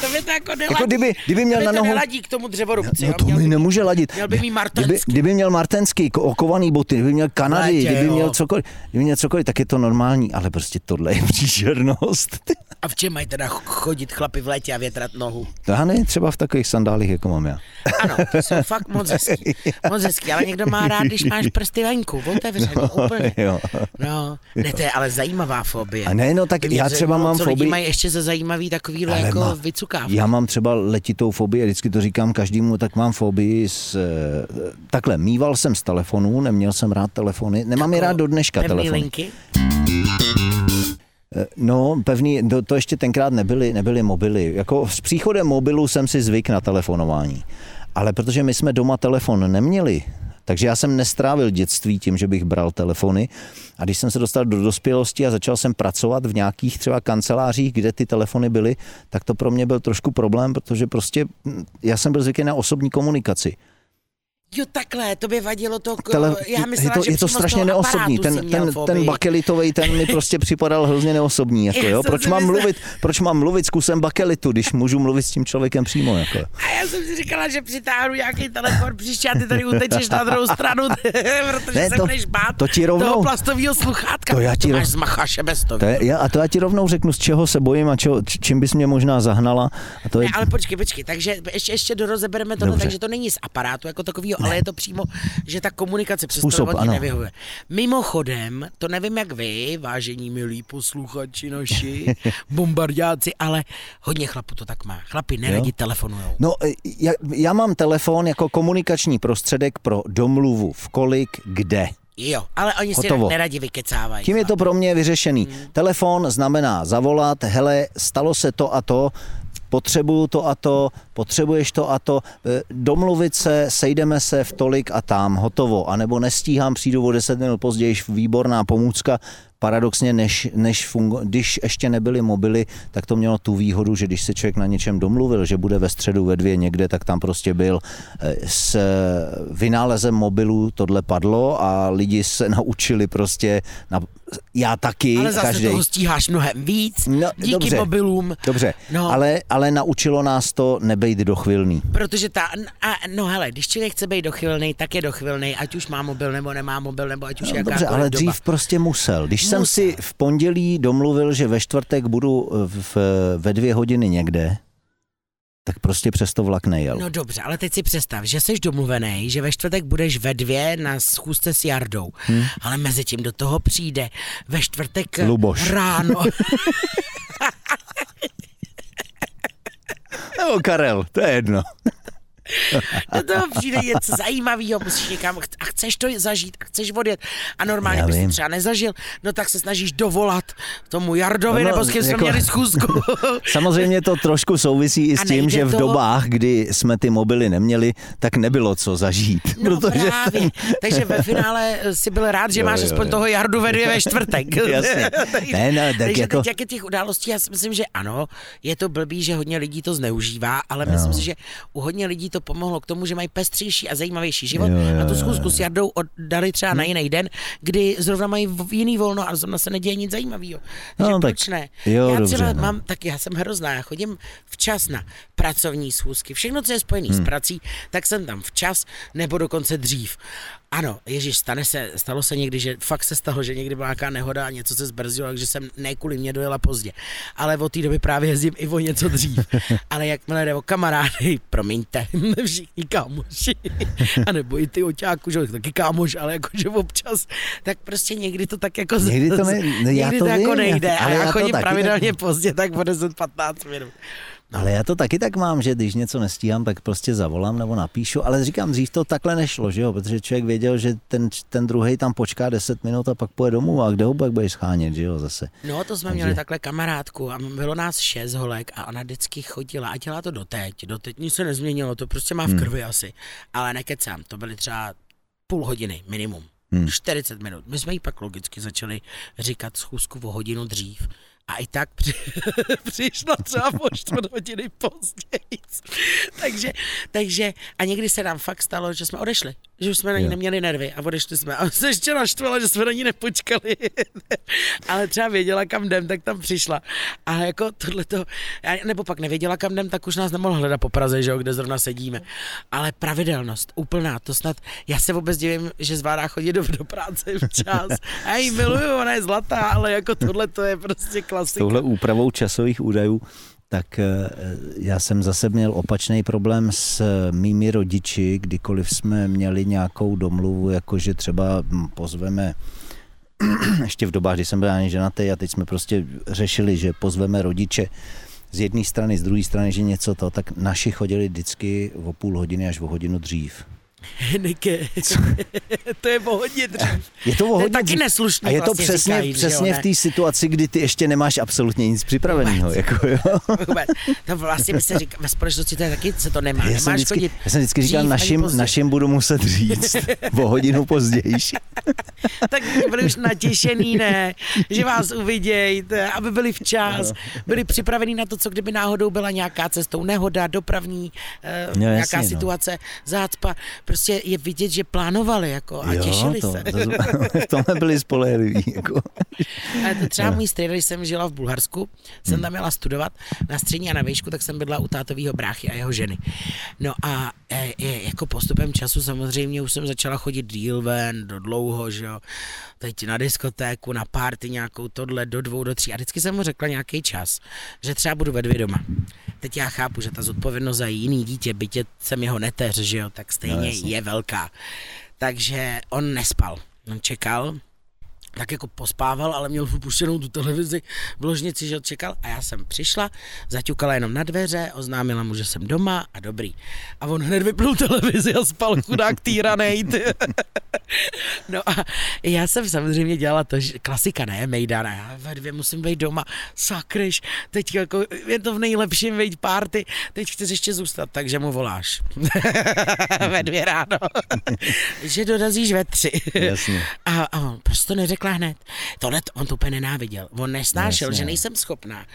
To by to jako neladí. Jako kdyby, kdyby měl to na nohu... neladí k tomu dřevorubci. No to mi nemůže ladit. Měl by mít martenský. Kdyby, kdyby měl martenský, okovaný boty, kdyby měl Kanady, Létě, kdyby, měl cokoliv, kdyby měl cokoliv, tak je to normální, ale prostě tohle je příšernost. A v čem mají teda chodit chlapi v létě a větrat nohu? Já ne, třeba v takových sandálích, jako mám já. Ano, to jsou fakt moc hezký. Moc hezký, ale někdo má rád, když máš prsty venku, otevřený, no, úplně. Jo, no, ne, to je ale zajímavá fobie. A ne, no tak já třeba mám fobii. Mají ještě za zajímavý takový jako má, vycukávky. Já mám třeba letitou fobii, vždycky to říkám každému, tak mám fobii s... Takhle, mýval jsem z telefonů, neměl jsem rád telefony, nemám je rád do dneška telefony. Linky? No, pevný, to ještě tenkrát nebyly, nebyly mobily. Jako s příchodem mobilu jsem si zvyk na telefonování. Ale protože my jsme doma telefon neměli, takže já jsem nestrávil dětství tím, že bych bral telefony a když jsem se dostal do dospělosti a začal jsem pracovat v nějakých třeba kancelářích, kde ty telefony byly, tak to pro mě byl trošku problém, protože prostě já jsem byl zvyklý na osobní komunikaci. Jo, takhle, to by vadilo to, Tele, já myslela, je to, že je to strašně neosobní, ten, ten, ten bakelitovej, ten mi prostě připadal hrozně neosobní, jako jo, proč mám, myslela... mluvit, proč mám mluvit s kusem bakelitu, když můžu mluvit s tím člověkem přímo, jako. A já jsem si říkala, že přitáhnu nějaký telefon příště a ty tady utečeš na druhou stranu, protože ne, to, se budeš bát to ti rovnou, toho plastovýho sluchátka, to, já ti to máš rov... z Macha Šebestovi. A to já ti rovnou řeknu, z čeho se bojím a čeho, čím bys mě možná zahnala. A to je... ne, ale počkej, počkej, takže ještě, ještě dorozebereme tohle, takže to není z aparátu, jako takový. Ne. Ale je to přímo, že ta komunikace přes telefon nevyhovuje. Mimochodem, to nevím jak vy, vážení milí posluchači naši, bombardáci, ale hodně chlapů to tak má. Chlapi neradi telefonujou. No, já, já mám telefon jako komunikační prostředek pro domluvu v kolik, kde. Jo, ale oni si neradi vykecávají. Tím je to pro mě vyřešený. Hmm. Telefon znamená zavolat, hele, stalo se to a to, potřebuju to a to, potřebuješ to a to, domluvit se, sejdeme se v tolik a tam, hotovo. A nebo nestíhám, přijdu o deset minut později, výborná pomůcka. Paradoxně, než, než fungo, když ještě nebyly mobily, tak to mělo tu výhodu, že když se člověk na něčem domluvil, že bude ve středu ve dvě někde, tak tam prostě byl. S vynálezem mobilů tohle padlo a lidi se naučili prostě, na, já taky. Ale zase každej. Toho stíháš mnohem víc, no, díky dobře, mobilům. Dobře, no. ale, ale naučilo nás to nebejt dochvilný. Protože ta, a, no hele, když člověk chce být dochvilný, tak je dochvilný, ať už má mobil nebo nemá mobil, nebo ať už no, jakákoliv doba. Dobře, ale dřív prostě musel, když jsem si v pondělí domluvil, že ve čtvrtek budu v, ve dvě hodiny někde, tak prostě přes to vlak nejel. No dobře, ale teď si představ, že jsi domluvený, že ve čtvrtek budeš ve dvě na schůzce s Jardou, hmm. ale mezi tím do toho přijde ve čtvrtek Luboš. Ráno. Nebo Karel, to je jedno. Do toho přijde něco zajímavého, musíš někam a chceš to zažít a chceš odjet a normálně bys to třeba nezažil, no tak se snažíš dovolat tomu Jardovi, no, nebo s kým jsme jako... měli schůzku. Samozřejmě to trošku souvisí i s tím, že v toho... dobách, kdy jsme ty mobily neměli, tak nebylo co zažít. No protože... právě, takže ve finále si byl rád, že jo, máš jo, aspoň jo. toho Jardu ve dvě ve čtvrtek. Jasně. Ne, no, tak takže jako... teď jak je těch událostí, já si myslím, že ano, je to blbý, že hodně lidí to zneužívá, ale no. myslím si, že u hodně lidí to to pomohlo k tomu, že mají pestřejší a zajímavější život. Jo, jo, a tu schůzku s Jardou oddali třeba hmm. na jiný den, kdy zrovna mají jiný volno a zrovna se neděje nic zajímavého. Takže no, proč ne? Jo, já dobře, třeba no. mám, tak já jsem hrozná, já chodím včas na pracovní schůzky, všechno, co je spojené hmm. s prací, tak jsem tam včas nebo dokonce dřív. Ano, ježiš, stane se, stalo se někdy, že fakt se stalo, že někdy byla nějaká nehoda a něco se zbrzdilo, takže jsem ne kvůli mě dojela pozdě. Ale od té doby právě jezdím i o něco dřív. Ale jakmile jde o kamarády, promiňte, všichni kámoši, anebo i ty oťáku, že taky kámoš, ale jakože občas, tak prostě někdy to tak jako, někdy to, ne, ne, někdy to, to vím, jako nejde já, ale a já, já chodím pravidelně pozdě, tak po deset patnáct minut. Ale já to taky tak mám, že když něco nestíhám, tak prostě zavolám nebo napíšu, ale říkám, dřív to takhle nešlo, že jo, protože člověk věděl, že ten, ten druhej tam počká deset minut a pak půjde domů a kde ho pak budeš schánět, že jo, zase. No to jsme Takže... měli takhle kamarádku a bylo nás šest holek a ona vždycky chodila a dělá to doteď, doteď nic se nezměnilo, to prostě má v krvi hmm. asi, ale nekecám, to byly třeba půl hodiny minimum, hmm. čtyřicet minut, my jsme jí pak logicky začali říkat schůzku o hodinu dřív. A i tak při, přišla třeba po čtvrt hodiny později. takže, takže a někdy se nám fakt stalo, že jsme odešli. Že už jsme na ní neměli nervy a odešli jsme. A se ještě naštvala, že jsme na ní nepočkali. Ale třeba věděla, kam jdem, tak tam přišla. A jako tohleto, nebo pak nevěděla, kam jdem, tak už nás nemohla hledat po Praze, že jo, kde zrovna sedíme. Ale pravidelnost, úplná, to snad, já se vůbec divím, že zvládá chodit do, do práce včas. Já ji miluju, ona je zlatá, ale jako tohleto je prostě klasika. S touhle úpravou časových údajů, tak já jsem zase měl opačný problém s mými rodiči, kdykoliv jsme měli nějakou domluvu, jakože třeba pozveme, ještě v dobách, kdy jsem byl ani ženatý a teď jsme prostě řešili, že pozveme rodiče z jedné strany, z druhé strany, že něco to, tak naši chodili vždycky o půl hodiny až o hodinu dřív. Neke, to je o hodně dřív. Je to o hodně taky neslušný. A je to vlastně přesně, říkají, přesně jo, v té situaci, kdy ty ještě nemáš absolutně nic připraveného. Jako, to vlastně by se říká, ve společnosti to je taky, se to nemá. Já nemáš jsem vždycky, chodit já jsem vždycky říkal, našim, našim budu muset říct o hodinu pozdější. Tak byli už natěšený, ne, že vás uvidějte, aby byli včas, byli připravení na to, co kdyby náhodou byla nějaká cestou nehoda, dopravní, no, nějaká jasně, situace, no. zácpa. Prostě je vidět, že plánovali jako a jo, těšili to, se. V tomhle byli spolehliví. Jako. Ale to třeba můj strýda, když jsem žila v Bulharsku, jsem hmm. tam jela studovat na střední a na výšku, tak jsem bydla u tátovýho bráchy a jeho ženy. No a e, e, jako postupem času samozřejmě už jsem začala chodit díl ven, do dlouho, že jo. Teď na diskotéku, na party nějakou tohle, do dvou, do tří. A vždycky jsem mu řekla nějaký čas, že třeba budu ve dvě doma. Teď já chápu, že ta zodpovědnost za jiný dítě, bytě jsem jeho neteř, že jo, tak stejně no, je velká. Takže on nespal, on čekal, tak jako pospával, ale měl vypuštěnou tu televizi v ložnici, že čekal a já jsem přišla, zaťukala jenom na dveře, oznámila mu, že jsem doma a dobrý. A on hned vypnul televizi a spal chudák týranej. No a já jsem samozřejmě dělala to, že klasika ne, mejdana, já ve dvě musím být doma, sakryš, teď jako je to v nejlepším vejít party, teď chceš ještě zůstat, takže mu voláš. Ve dvě ráno. Že dorazíš ve tři. Jasně. A, a on prostě neřekl hned. Tohle on to úplně nenáviděl. On nesnášel, Jasně. že nejsem schopná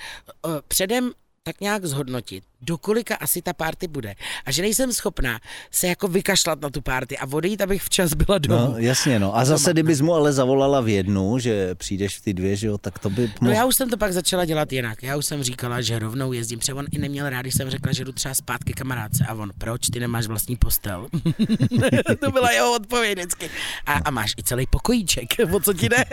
předem tak nějak zhodnotit, dokolika asi ta party bude. A že nejsem schopná se jako vykašlat na tu party a odejít, abych včas byla domů. No, jasně, no. A zase, kdybys mu ale zavolala v jednu, že přijdeš v ty dvě, že jo, tak to by... No já už jsem to pak začala dělat jinak. Já už jsem říkala, že rovnou jezdím, protože on i neměl rád, když jsem řekla, že jdu třeba zpátky kamarádce. A on, proč, ty nemáš vlastní postel? To byla jeho odpověď vždycky. A, a máš i celý pokojíček, o co ti jde?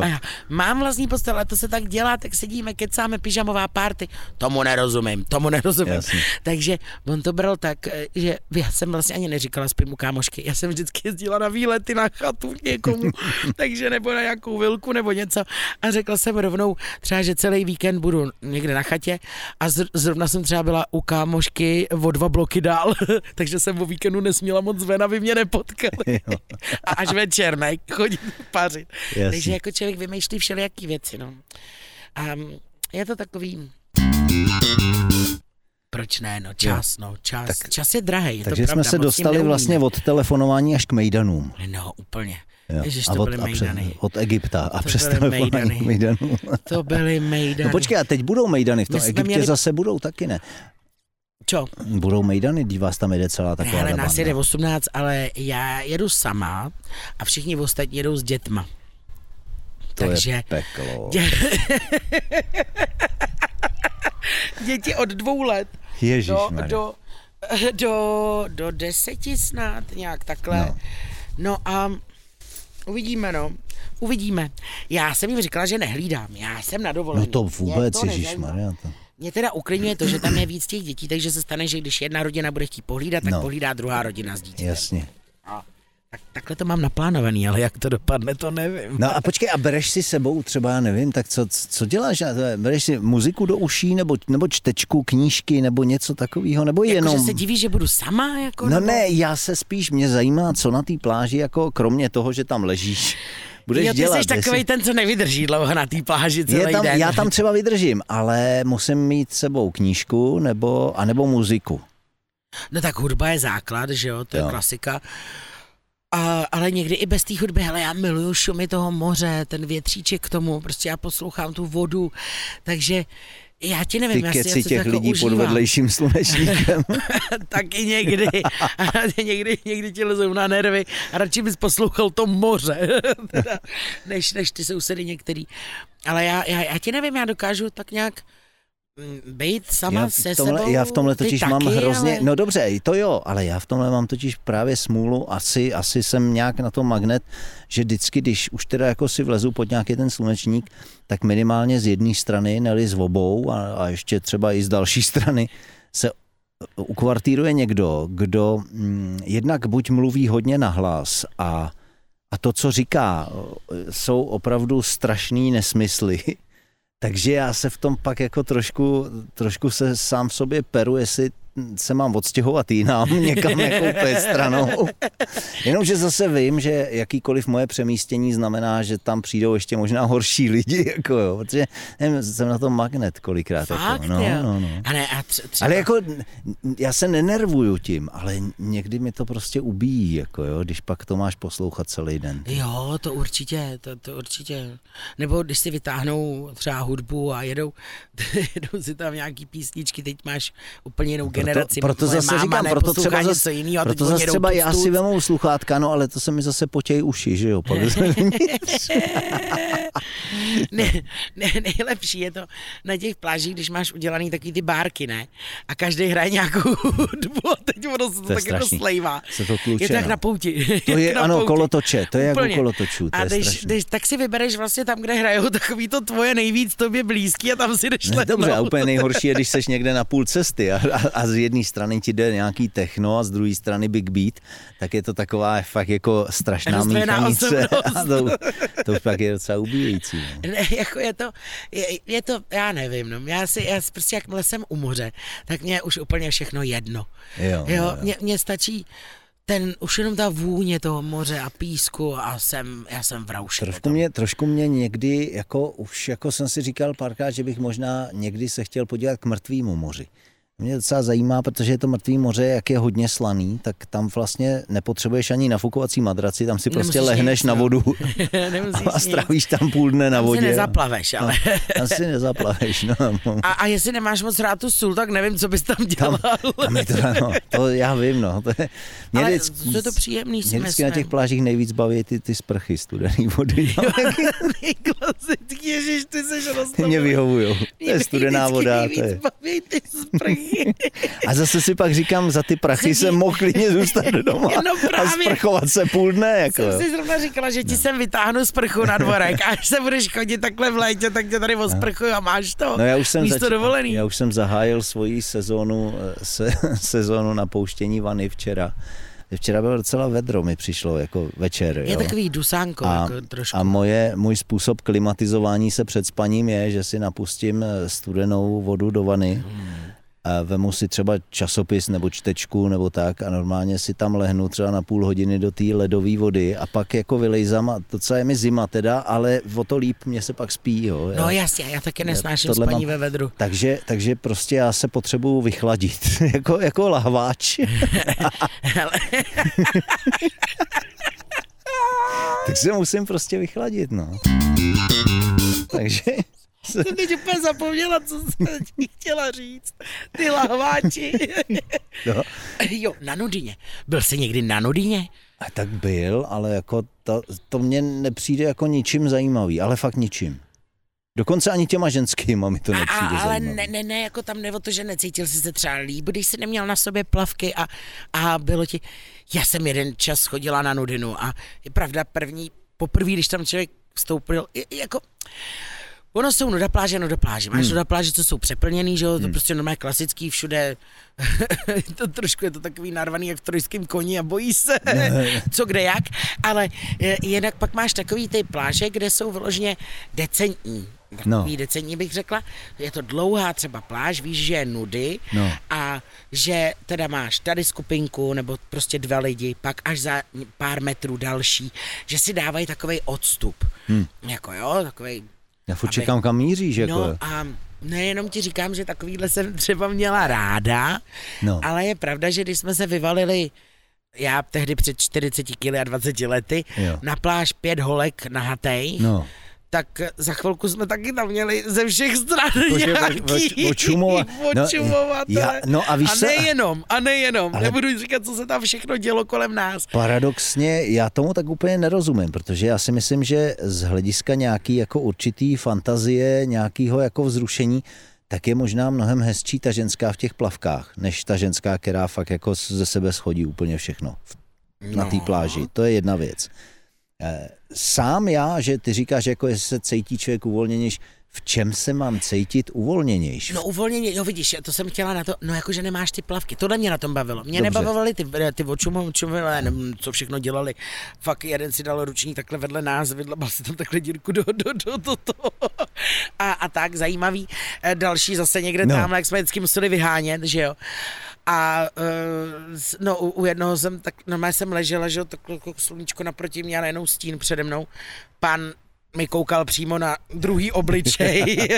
A já, mám vlastní postel, ale to se tak dělá, tak sedíme, kecáme, pyžamová party. Tomu nerozumím, tomu nerozumím. Jasně. Takže on to bral tak, že já jsem vlastně ani neříkala spím u kámošky, já jsem vždycky jezdila na výlety na chatu někomu, takže nebo na nějakou vilku nebo něco a řekla jsem rovnou třeba, že celý víkend budu někde na chatě a zrovna jsem třeba byla u kámošky o dva bloky dál, takže jsem o víkendu nesměla moc ven, aby mě nepotkali a až večer, ne, chodit pařit. Jasně. Takže jako člověk vymýšlí všelijaký věci, no. A je to takový... Proč ne, no čas, no čas, tak, čas je drahej, je to pravda. Takže jsme se dostali vlastně od telefonování až k mejdanům. No úplně, jo. Ježiš, to a od, byly mejdany. Od Egypta a přes telefonování k mejdanům. To byly mejdany. No počkej, a teď budou mejdany, v tom Egyptě měli... zase budou taky, ne? Čo? Budou mejdany, když vás tam jede celá taková hele, nás jede osmnáct, ale já jedu sama a všichni ostatní jedou s dětma. To takže je peklo. Dě... Děti od dvou let do, do, do, do deseti snad, nějak takhle. No, no a uvidíme, no. Uvidíme. Já jsem jim říkala, že nehlídám. Já jsem na dovolení. No to vůbec, ježišmarja. Mě teda uklidňuje to, že tam je víc těch dětí, takže se stane, že když jedna rodina bude chtít pohlídat, tak no. pohlídá druhá rodina s dítětem. Jasně. No, tak, takhle to mám naplánovaný, ale jak to dopadne, to nevím. No a počkej, a bereš si sebou třeba, já nevím, tak co, co děláš? Bereš si muziku do uší, nebo, nebo čtečku, knížky, nebo něco takového, nebo jako, jenom... Jakože se divíš, že budu sama? Jako, no nebo... ne, já se spíš, mě zajímá, co na té pláži, jako kromě toho, že tam ležíš. Budeš jo, ty dělat, jsi takovej jestli... ten, co nevydrží dlouho na té pláži celý tam, den. Já tam třeba vydržím, ale musím mít s sebou knížku nebo, anebo muziku. No tak hudba je základ, že jo, to jo. je klasika. A, ale někdy i bez té hudby, hele, já miluju šumy toho moře, ten větříček k tomu, prostě já poslouchám tu vodu, takže... Já ti nevím, ty keci těch jako lidí užívám. Pod vedlejším slunečníkem. Taky někdy. někdy. Někdy ti lezou na nervy. A radši bys poslouchal to moře, teda, než, než ty sousedy některý. Ale já, já, já ti nevím, já dokážu tak nějak být sama já se tomhle, sebou. Já v tomhle totiž taky, mám hrozně... Ale... No dobře, to jo, ale já v tomhle mám totiž právě smůlu. Asi, asi jsem nějak na tom magnet, že vždycky, když už teda jako si vlezu pod nějaký ten slunečník, tak minimálně z jedné strany, ne-li z obou a, a ještě třeba i z další strany, se ukvartíruje někdo, kdo mm, jednak buď mluví hodně nahlas a, a to, co říká, jsou opravdu strašný nesmysly. Takže já se v tom pak jako trošku, trošku se sám v sobě peru, jestli se mám odstěhovat jinam, někam jako pět stranou. Jenomže zase vím, že jakýkoliv moje přemístění znamená, že tam přijdou ještě možná horší lidi, jako jo, protože nevím, jsem na tom magnet kolikrát. Fakt, jako, no, no, no. A ne, a třeba... Ale jako, já se nenervuju tím, ale někdy mi to prostě ubíjí, jako jo, když pak to máš poslouchat celý den. Jo, to určitě, to, to určitě. Nebo když si vytáhnou třeba hudbu a jedou, jedou si tam nějaký písničky, teď máš úplně jinou generaci. Proto, proto zase říkám, proto třeba zase, jinýho, proto zase třeba já si vemou sluchátka, no ale to se mi zase potějí uši, že jo? ne, ne, nejlepší je to na těch plážích, když máš udělaný takový ty bárky, ne? A každý hraje nějakou hudbu a teď ono se to, to tak jako slejvá. Se to kluče, je to tak no. na pouti. To je, je to ano, kolotoče, to je úplně. Jako kolotočů, to a je když, strašný. Když, tak si vybereš vlastně tam, kde hrajou takový to tvoje nejvíc tobě blízký a tam si jdeš lehnout. Dobře, a úplně nejhorší je, když seš někde na půl cesty a, a, a z jedné strany ti jde nějaký techno a z druhé strany big beat, tak je to taková fakt jako strašná míchanice. To, to fakt je docela ubíjející. Ne? Ne, jako je to, je, je to, já nevím, no, já si, já prostě jakmile jsem u moře, tak mě je už úplně všechno jedno. Jo, jo, jo. Mě, mě stačí ten, už jenom ta vůně toho moře a písku a jsem, já jsem v rauši. Trošku mě, trošku mě někdy, jako už jako jsem si říkal párkrát, že bych možná někdy se chtěl podívat k mrtvýmu moři. Mě docela zajímá, protože je to mrtvý moře, jak je hodně slaný, tak tam vlastně nepotřebuješ ani nafukovací madraci, tam si prostě nemusíš lehneš nic, na vodu a strávíš tam půl dne na tam vodě. Tam si nezaplaveš, ale... No, tam si nezaplaveš, no. A, a jestli nemáš moc rád tu sůl, tak nevím, co bys tam dělal. Tam, tam je to, no, to já vím, no. To je, mě ale vždycky, to je to příjemný smysl. Mě vždycky na těch plážích nejvíc baví ty, ty sprchy studený vody. No. Klasický, ježiš, ty seš rozlovený. Mě vyhovujou, to je studená voda. A zase si pak říkám, za ty prachy jsem mohl klidně zůstat doma no a sprchovat se půl dne. Jako. Jsem si zrovna říkala, že ti no. sem vytáhnu sprchu na dvorek a až se budeš chodit takhle v létě, tak tě tady osprchuju a máš to no já už jsem místo zač... dovolený. Já už jsem zahájil svoji sezónu, se, sezónu na pouštění vany včera. Včera bylo docela vedro, mi přišlo jako večer. Je jo. takový dusánko a, jako trošku. A moje, můj způsob klimatizování se před spaním je, že si napustím studenou vodu do vany. Hmm. Vemu si třeba časopis nebo čtečku nebo tak a normálně si tam lehnu třeba na půl hodiny do té ledové vody a pak jako vylejzám a to celé mi zima teda, ale o to líp mě se pak spí, jo. Já, no jasně, já taky nesnáším spaní mám, ve vedru. Takže, takže prostě já se potřebuju vychladit, jako, jako lahváč. Tak se musím prostě vychladit, no. Takže... Jsem teď úplně zapomněla, co jsem chtěla říct. Ty lahváči. No. Jo, na Nudině. Byl jsi někdy na Nudině? A tak byl, ale jako to, to mně nepřijde jako ničím zajímavý, ale fakt ničím. Dokonce ani těma ženskýma mi to nepřijde a, ale ne, ne, ne, jako tam nebo to, že necítil jsi se třeba líb, když jsi neměl na sobě plavky a, a bylo ti... Já jsem jeden čas chodila na Nudinu a je pravda první, poprvé, když tam člověk vstoupil, jako... Ono jsou nuda pláže, nuda pláže. Máš hmm. nuda pláže, co jsou přeplněný, že jo, to hmm. prostě normálně klasický všude. To trošku je to takový narvaný jak v trojském koni a bojí se, co kde jak. Ale jinak pak máš takový ty pláže, kde jsou vyloženě decentní. Takový no. decentní bych řekla. Je to dlouhá třeba pláž, víš, že je nudy no. a že teda máš tady skupinku nebo prostě dva lidi, pak až za pár metrů další, že si dávají takovej odstup. Hmm. Jako jo, takovej... Já furt čekám, kam míříš, jako. No a nejenom ti říkám, že takovýhle jsem třeba měla ráda, no. ale je pravda, že když jsme se vyvalili, já tehdy před čtyřiceti kily a dvaceti lety, jo. na pláž pět holek na Hatej, no. tak za chvilku jsme taky tam měli ze všech stran nějaký očumovatele. No, no a, a nejenom, a nejenom, nebudu říkat, co se tam všechno dělo kolem nás. Paradoxně, já tomu tak úplně nerozumím, protože já si myslím, že z hlediska nějaký jako určitý fantazie, nějakého jako vzrušení, tak je možná mnohem hezčí ta ženská v těch plavkách, než ta ženská, která fakt jako ze sebe schodí úplně všechno na té pláži. To je jedna věc. Sám já, že ty říkáš, jako jestli se cítí člověk uvolněnější, v čem se mám cítit uvolněnější? No uvolněně, jo vidíš, to jsem chtěla na to, no jakože nemáš ty plavky, tohle mě na tom bavilo. Mě nebavovaly ty, ty očumovatele, nevím, co všechno dělali, fakt jeden si dal ruční takhle vedle nás, vydlabal si tam takhle dírku do do do do toho a, a tak, zajímavý, další zase někde no. tamhle, jak jsme vždycky museli vyhánět, že jo. A no, u jednoho jsem tak, normálně jsem ležela, že jo, takhle sluníčko naproti mě a najednou stín přede mnou. Pan mi koukal přímo na druhý obličej.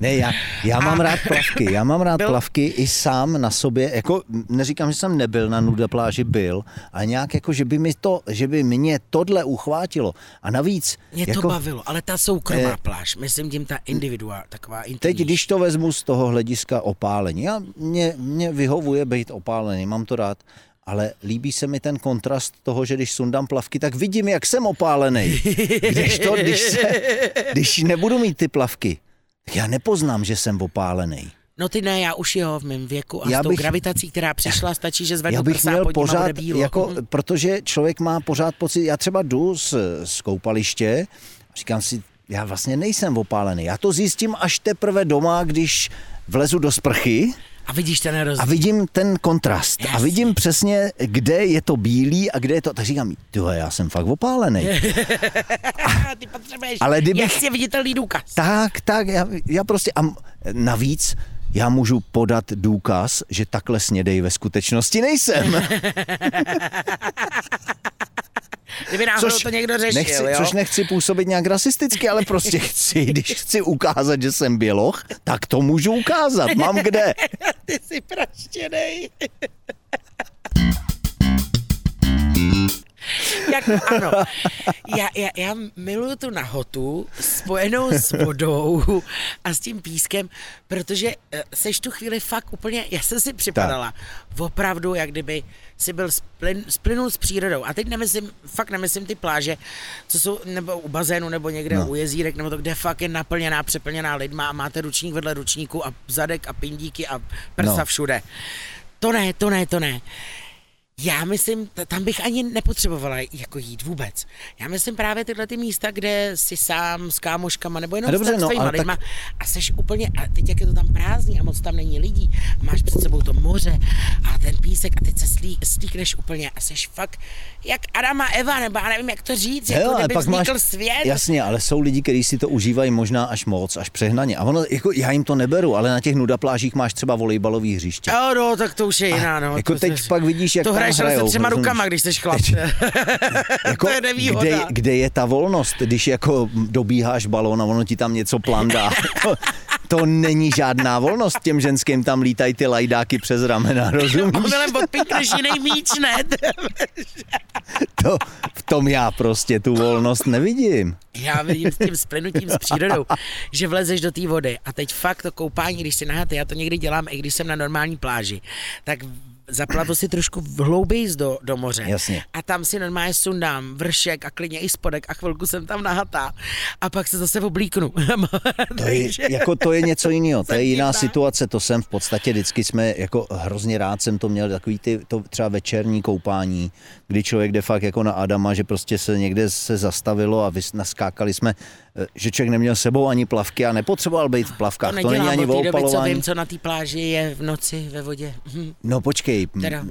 Ne, já, já mám a... rád plavky, já mám rád byl... plavky i sám na sobě, jako neříkám, že jsem nebyl na nuda pláži, byl, ale nějak jako, že by, mi to, že by mě tohle uchvátilo a navíc... Mě jako, to bavilo, ale ta soukromá eh, pláž, myslím tím ta individuál, taková intimní. Teď, když to vezmu z toho hlediska opálení, já, mě, mě vyhovuje být opálený, mám to rád. Ale líbí se mi ten kontrast toho, že když sundám plavky, tak vidím, jak jsem opálený. Když to, když, se, když nebudu mít ty plavky, já nepoznám, že jsem opálený. No ty ne, já už jeho v mém věku a já s tou bych, gravitací, která přišla, stačí, že zvednu prsa a pod nima bude bílo. Jako, protože člověk má pořád pocit, já třeba jdu z, z koupaliště a říkám si, já vlastně nejsem opálený. Já to zjistím až teprve doma, když vlezu do sprchy. A vidíš ten rozdíl. A vidím ten kontrast. Yes. A vidím přesně, kde je to bílý a kde je to... Tak říkám, tyhle, já jsem fakt opálený. A, ty potřebuješ, ale kdybych, jasně viditelný důkaz. Tak, tak, já, já prostě... A navíc já můžu podat důkaz, že takhle snědej ve skutečnosti nejsem. Kdyby náhodou to někdo řešil, nechci, jo? Což nechci působit nějak rasisticky, ale prostě chci, když chci ukázat, že jsem běloch, tak to můžu ukázat, mám kde. Ty jsi praštěnej. Jak, ano, já, já, já miluju tu nahotu spojenou s vodou a s tím pískem, protože seš tu chvíli fakt úplně, já jsem si připadala tak. Opravdu, jak kdyby si byl splin, splynul s přírodou a teď nemyslím, fakt nemyslím ty pláže, co jsou nebo u bazénu nebo někde no. u jezírek nebo to, kde fakt je naplněná, přeplněná lidma a máte ručník vedle ručníku a zadek a pindíky a prsa no. všude. To ne, to ne, to ne. Já myslím, tam bych ani nepotřebovala jako jít vůbec. Já myslím právě tyhle ty místa, kde jsi sám s kámoškama nebo jenom dobře, s no, svýma lidma tak... a seš úplně, a teď jak je to tam prázdný a moc tam není lidí a máš před sebou to moře a ten písek a teď se slí, slíkneš úplně a seš fakt jak Adam a Eva, nebo já nevím, jak to říct, jo, jako kdyby vznikl máš, svět. Jasně, ale jsou lidi, kteří si to užívají možná až moc, až přehnaně a ono, jako, já jim to neberu, ale na těch nuda plážích máš třeba volejbalový hřiště. Jo, no, tak to už je jiná, no. Jako teď jsi... pak vidíš, jak hrajou, se třema rozumíš? Rukama, když seš chlap. Jako, to je nevýhoda. Kde, kde je ta volnost, když jako dobíháš balón a ono ti tam něco plandá. To není žádná volnost, těm ženským tam lítají ty lajdáky přes ramena, rozumíš? Omylem odpíkneš jiný míč, ne? To, v tom já prostě tu volnost nevidím. Já vidím s tím splynutím s přírodou, že vlezeš do té vody a teď fakt to koupání, když si naháte, já to někdy dělám, i když jsem na normální pláži, tak zaplavu si trošku hlouběji do, do moře. Jasně. A tam si normálně sundám vršek a klidně i spodek a chvilku jsem tam nahatá a pak se zase oblíknu. To je, jako to je něco jiného, to je jiná situace, to jsem v podstatě vždycky jsme, jako hrozně rád jsem to měl, takový ty, to třeba večerní koupání, kdy člověk jde fakt jako na Adama, že prostě se někde se zastavilo a vys, naskákali jsme, že člověk neměl sebou ani plavky a nepotřeboval být v plavkách. To, to není ani o opalování. Co vím, co na té pláži je v noci ve vodě. Hm. No počkej, teda,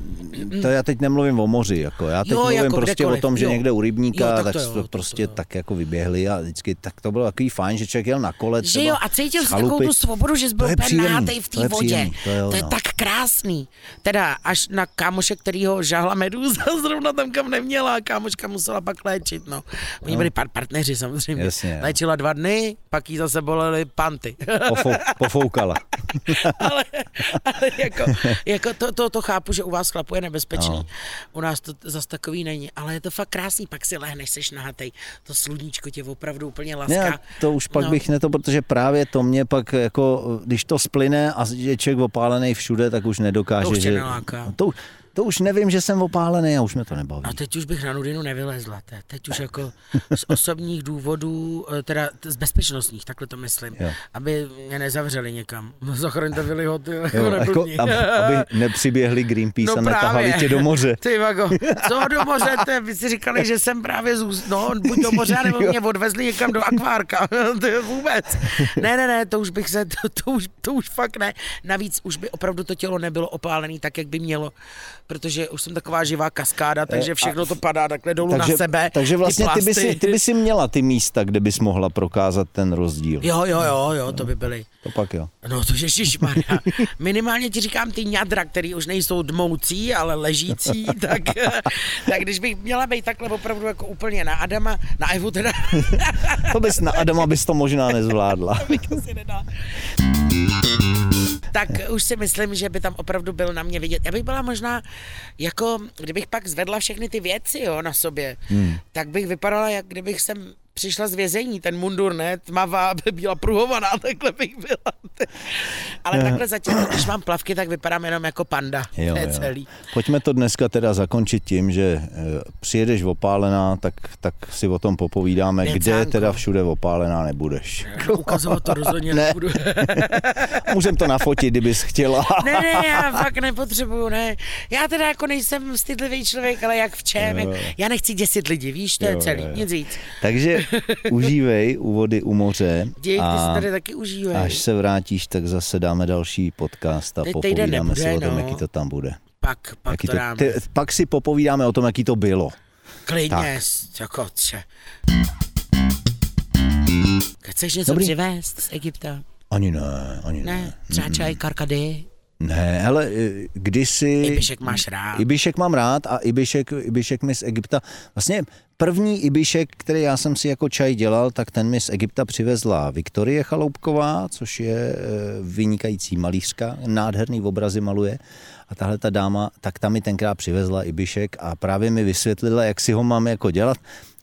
to já teď nemluvím o moři, jako já teď jo, mluvím jako prostě kdekoliv, o tom, že jo. Někde u rybníka, jo, tak, tak to jo, to prostě to tak jako vyběhli a vždycky tak to bylo takový fajn, že člověk jel na kole třeba. Že jo, a cítil si takovou tu svobodu, že jsi byl nátej v té vodě. Příjemný, to, jo, to je no. Tak krásný. Teda až na kámoše, kterýho žáhla medúza, zrovna tam kam neměla a kámoška musela pak léčit, no. Oni byli partneři samozřejmě. Léčila dva dny, pak jí zase bolely panty. Pofou, pofoukala. ale ale jako, jako to, to, to chápu, že u vás chlapu je nebezpečný. No. U nás to zase takový není, ale je to fakt krásný, pak si lehneš, seš nahatej, to sluníčko tě opravdu úplně laská. Ne, to už pak no. bych ne to, protože právě to mě pak jako, když to splyne a je člověk opálený všude, tak už nedokáže. To už tě neláká. Že, to, To už nevím, že jsem opálený a už mě to nebaví. A teď už bych na nudinu nevylezla. Teď už jako z osobních důvodů, teda z bezpečnostních, takhle to myslím, jo. Aby mě nezavřeli někam. Zachraňte Viliho, ty jo, jako ab, aby nepřiběhli Greenpeace no a netahali tě do moře. Ty jako, co do moře? Ty, vy si říkali, že jsem právě zůst, no, buď do moře, nebo mě odvezli někam do akvárka. To je vůbec. Ne, ne, ne, to už bych se, to, to, už, to už fakt ne. Navíc už by opravdu to tělo nebylo opálené tak, jak by mělo. Protože už jsem taková živá kaskáda, takže všechno to padá takhle dolů takže, na sebe. Takže vlastně ty, ty, by si, ty by si měla ty místa, kde bys mohla prokázat ten rozdíl. Jo, jo, jo, jo, to by byly. To pak jo. No to ježišmarja. Minimálně ti říkám ty ňadra, který už nejsou dmoucí, ale ležící, tak, tak když bych měla být takhle opravdu jako úplně na Adama, na Evu teda. To bys na Adama bys to možná nezvládla. To bych si nedala. Tak už si myslím, že by tam opravdu byl na mě vidět. Já bych byla možná, jako kdybych pak zvedla všechny ty věci jo, na sobě, hmm. tak bych vypadala, jak kdybych jsem přišla z vězení, ten mundur, ne, tmavá, by byla pruhovaná, takhle bych byla. Ale takhle zatím, když mám plavky, tak vypadám jenom jako panda. Jo, je celý. Pojďme to dneska teda zakončit tím, že přijedeš opálená, tak, tak si o tom popovídáme, Věcánko. Kde teda všude opálená nebudeš. No, ukazovat to rozhodně ne. nebudu. Můžem to nafotit, kdybys chtěla. Ne, ne, já fakt nepotřebuju, ne. Já teda jako nejsem stydlivý člověk, ale jak v čem. Jo, já nechci děsit lidi, víš, to jo, je celý, jo, jo. nic víc. Takže užívej u vody, u moře. Děj, ty se tady taky užívej. Až se vrátíš, tak zase dáme další podcast a teď popovídáme nebude, si o tom, no. jaký to tam bude. Pak, pak to, to dáme. Te, pak si popovídáme o tom, jaký to bylo. Klidně, jako tře. Chceš něco Dobrý. přivést z Egypta? Ani ne, ani ne. Ne, třeba čaj, karkady. Ne, hele, kdysi... Ibišek máš rád. Ibišek mám rád a Ibišek, Ibišek mi z Egypta... Vlastně první Ibišek, který já jsem si jako čaj dělal, tak ten mi z Egypta přivezla Viktorie Chaloupková, což je vynikající malířka, nádherný obrazy maluje. A tahle ta dáma, tak ta mi tenkrát přivezla Ibišek a právě mi vysvětlila, jak si ho mám jako dělat.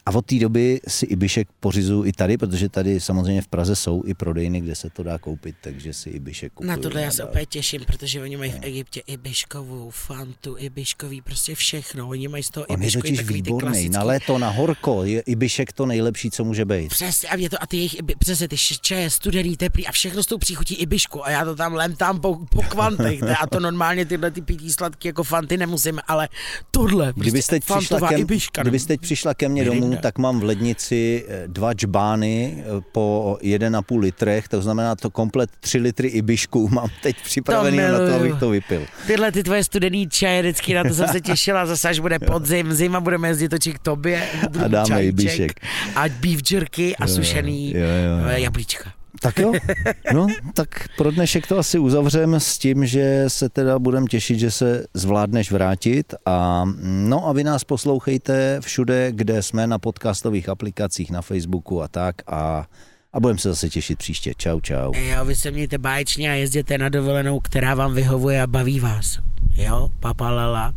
A od té doby si Ibišek pořizuju i tady, protože tady samozřejmě v Praze jsou i prodejny, kde se to dá koupit, takže si Ibišek kupuju. Na tohle já se opět těším, protože oni mají v Egyptě Ibiškovou, Fantu, Ibiškový, prostě všechno. Oni mají z toho On Ibišku i takový výborný, ty klasický. Na léto, na horko, je Ibišek to nejlepší, co může být. Přesně, a, to, a ty jejich, přesně ty čaje, studený, teplý a všechno s tou příchutí Ibišku a já to tam lemtám po, po kvantech. Ne? A to normálně tyhle ty pití sladký jako Fanty nemusím, ale tohle, prostě Fantová kem, Ibiška. Kdybyste teď přišla ke mně domů, tak mám v lednici dva džbány po jeden a půl litrech, to znamená to komplet tři litry Ibišku mám teď připravený to na to, abych to vypil. Tyhle ty tvoje studený čaje, vždycky na to jsem se těšila, zase až bude podzim, zima, budeme jezdit točit k tobě, a dáme čajček, Ibišek. A beef jerky a jo, sušený jo, jo, jo. jablíčka. Tak jo, no, tak pro dnešek to asi uzavřem s tím, že se teda budem těšit, že se zvládneš vrátit a no a vy nás poslouchejte všude, kde jsme na podcastových aplikacích, na Facebooku a tak a a budeme se zase těšit příště. Čau, čau. Jo, vy se mějte báječně a jezděte na dovolenou, která vám vyhovuje a baví vás. Jo, papalala.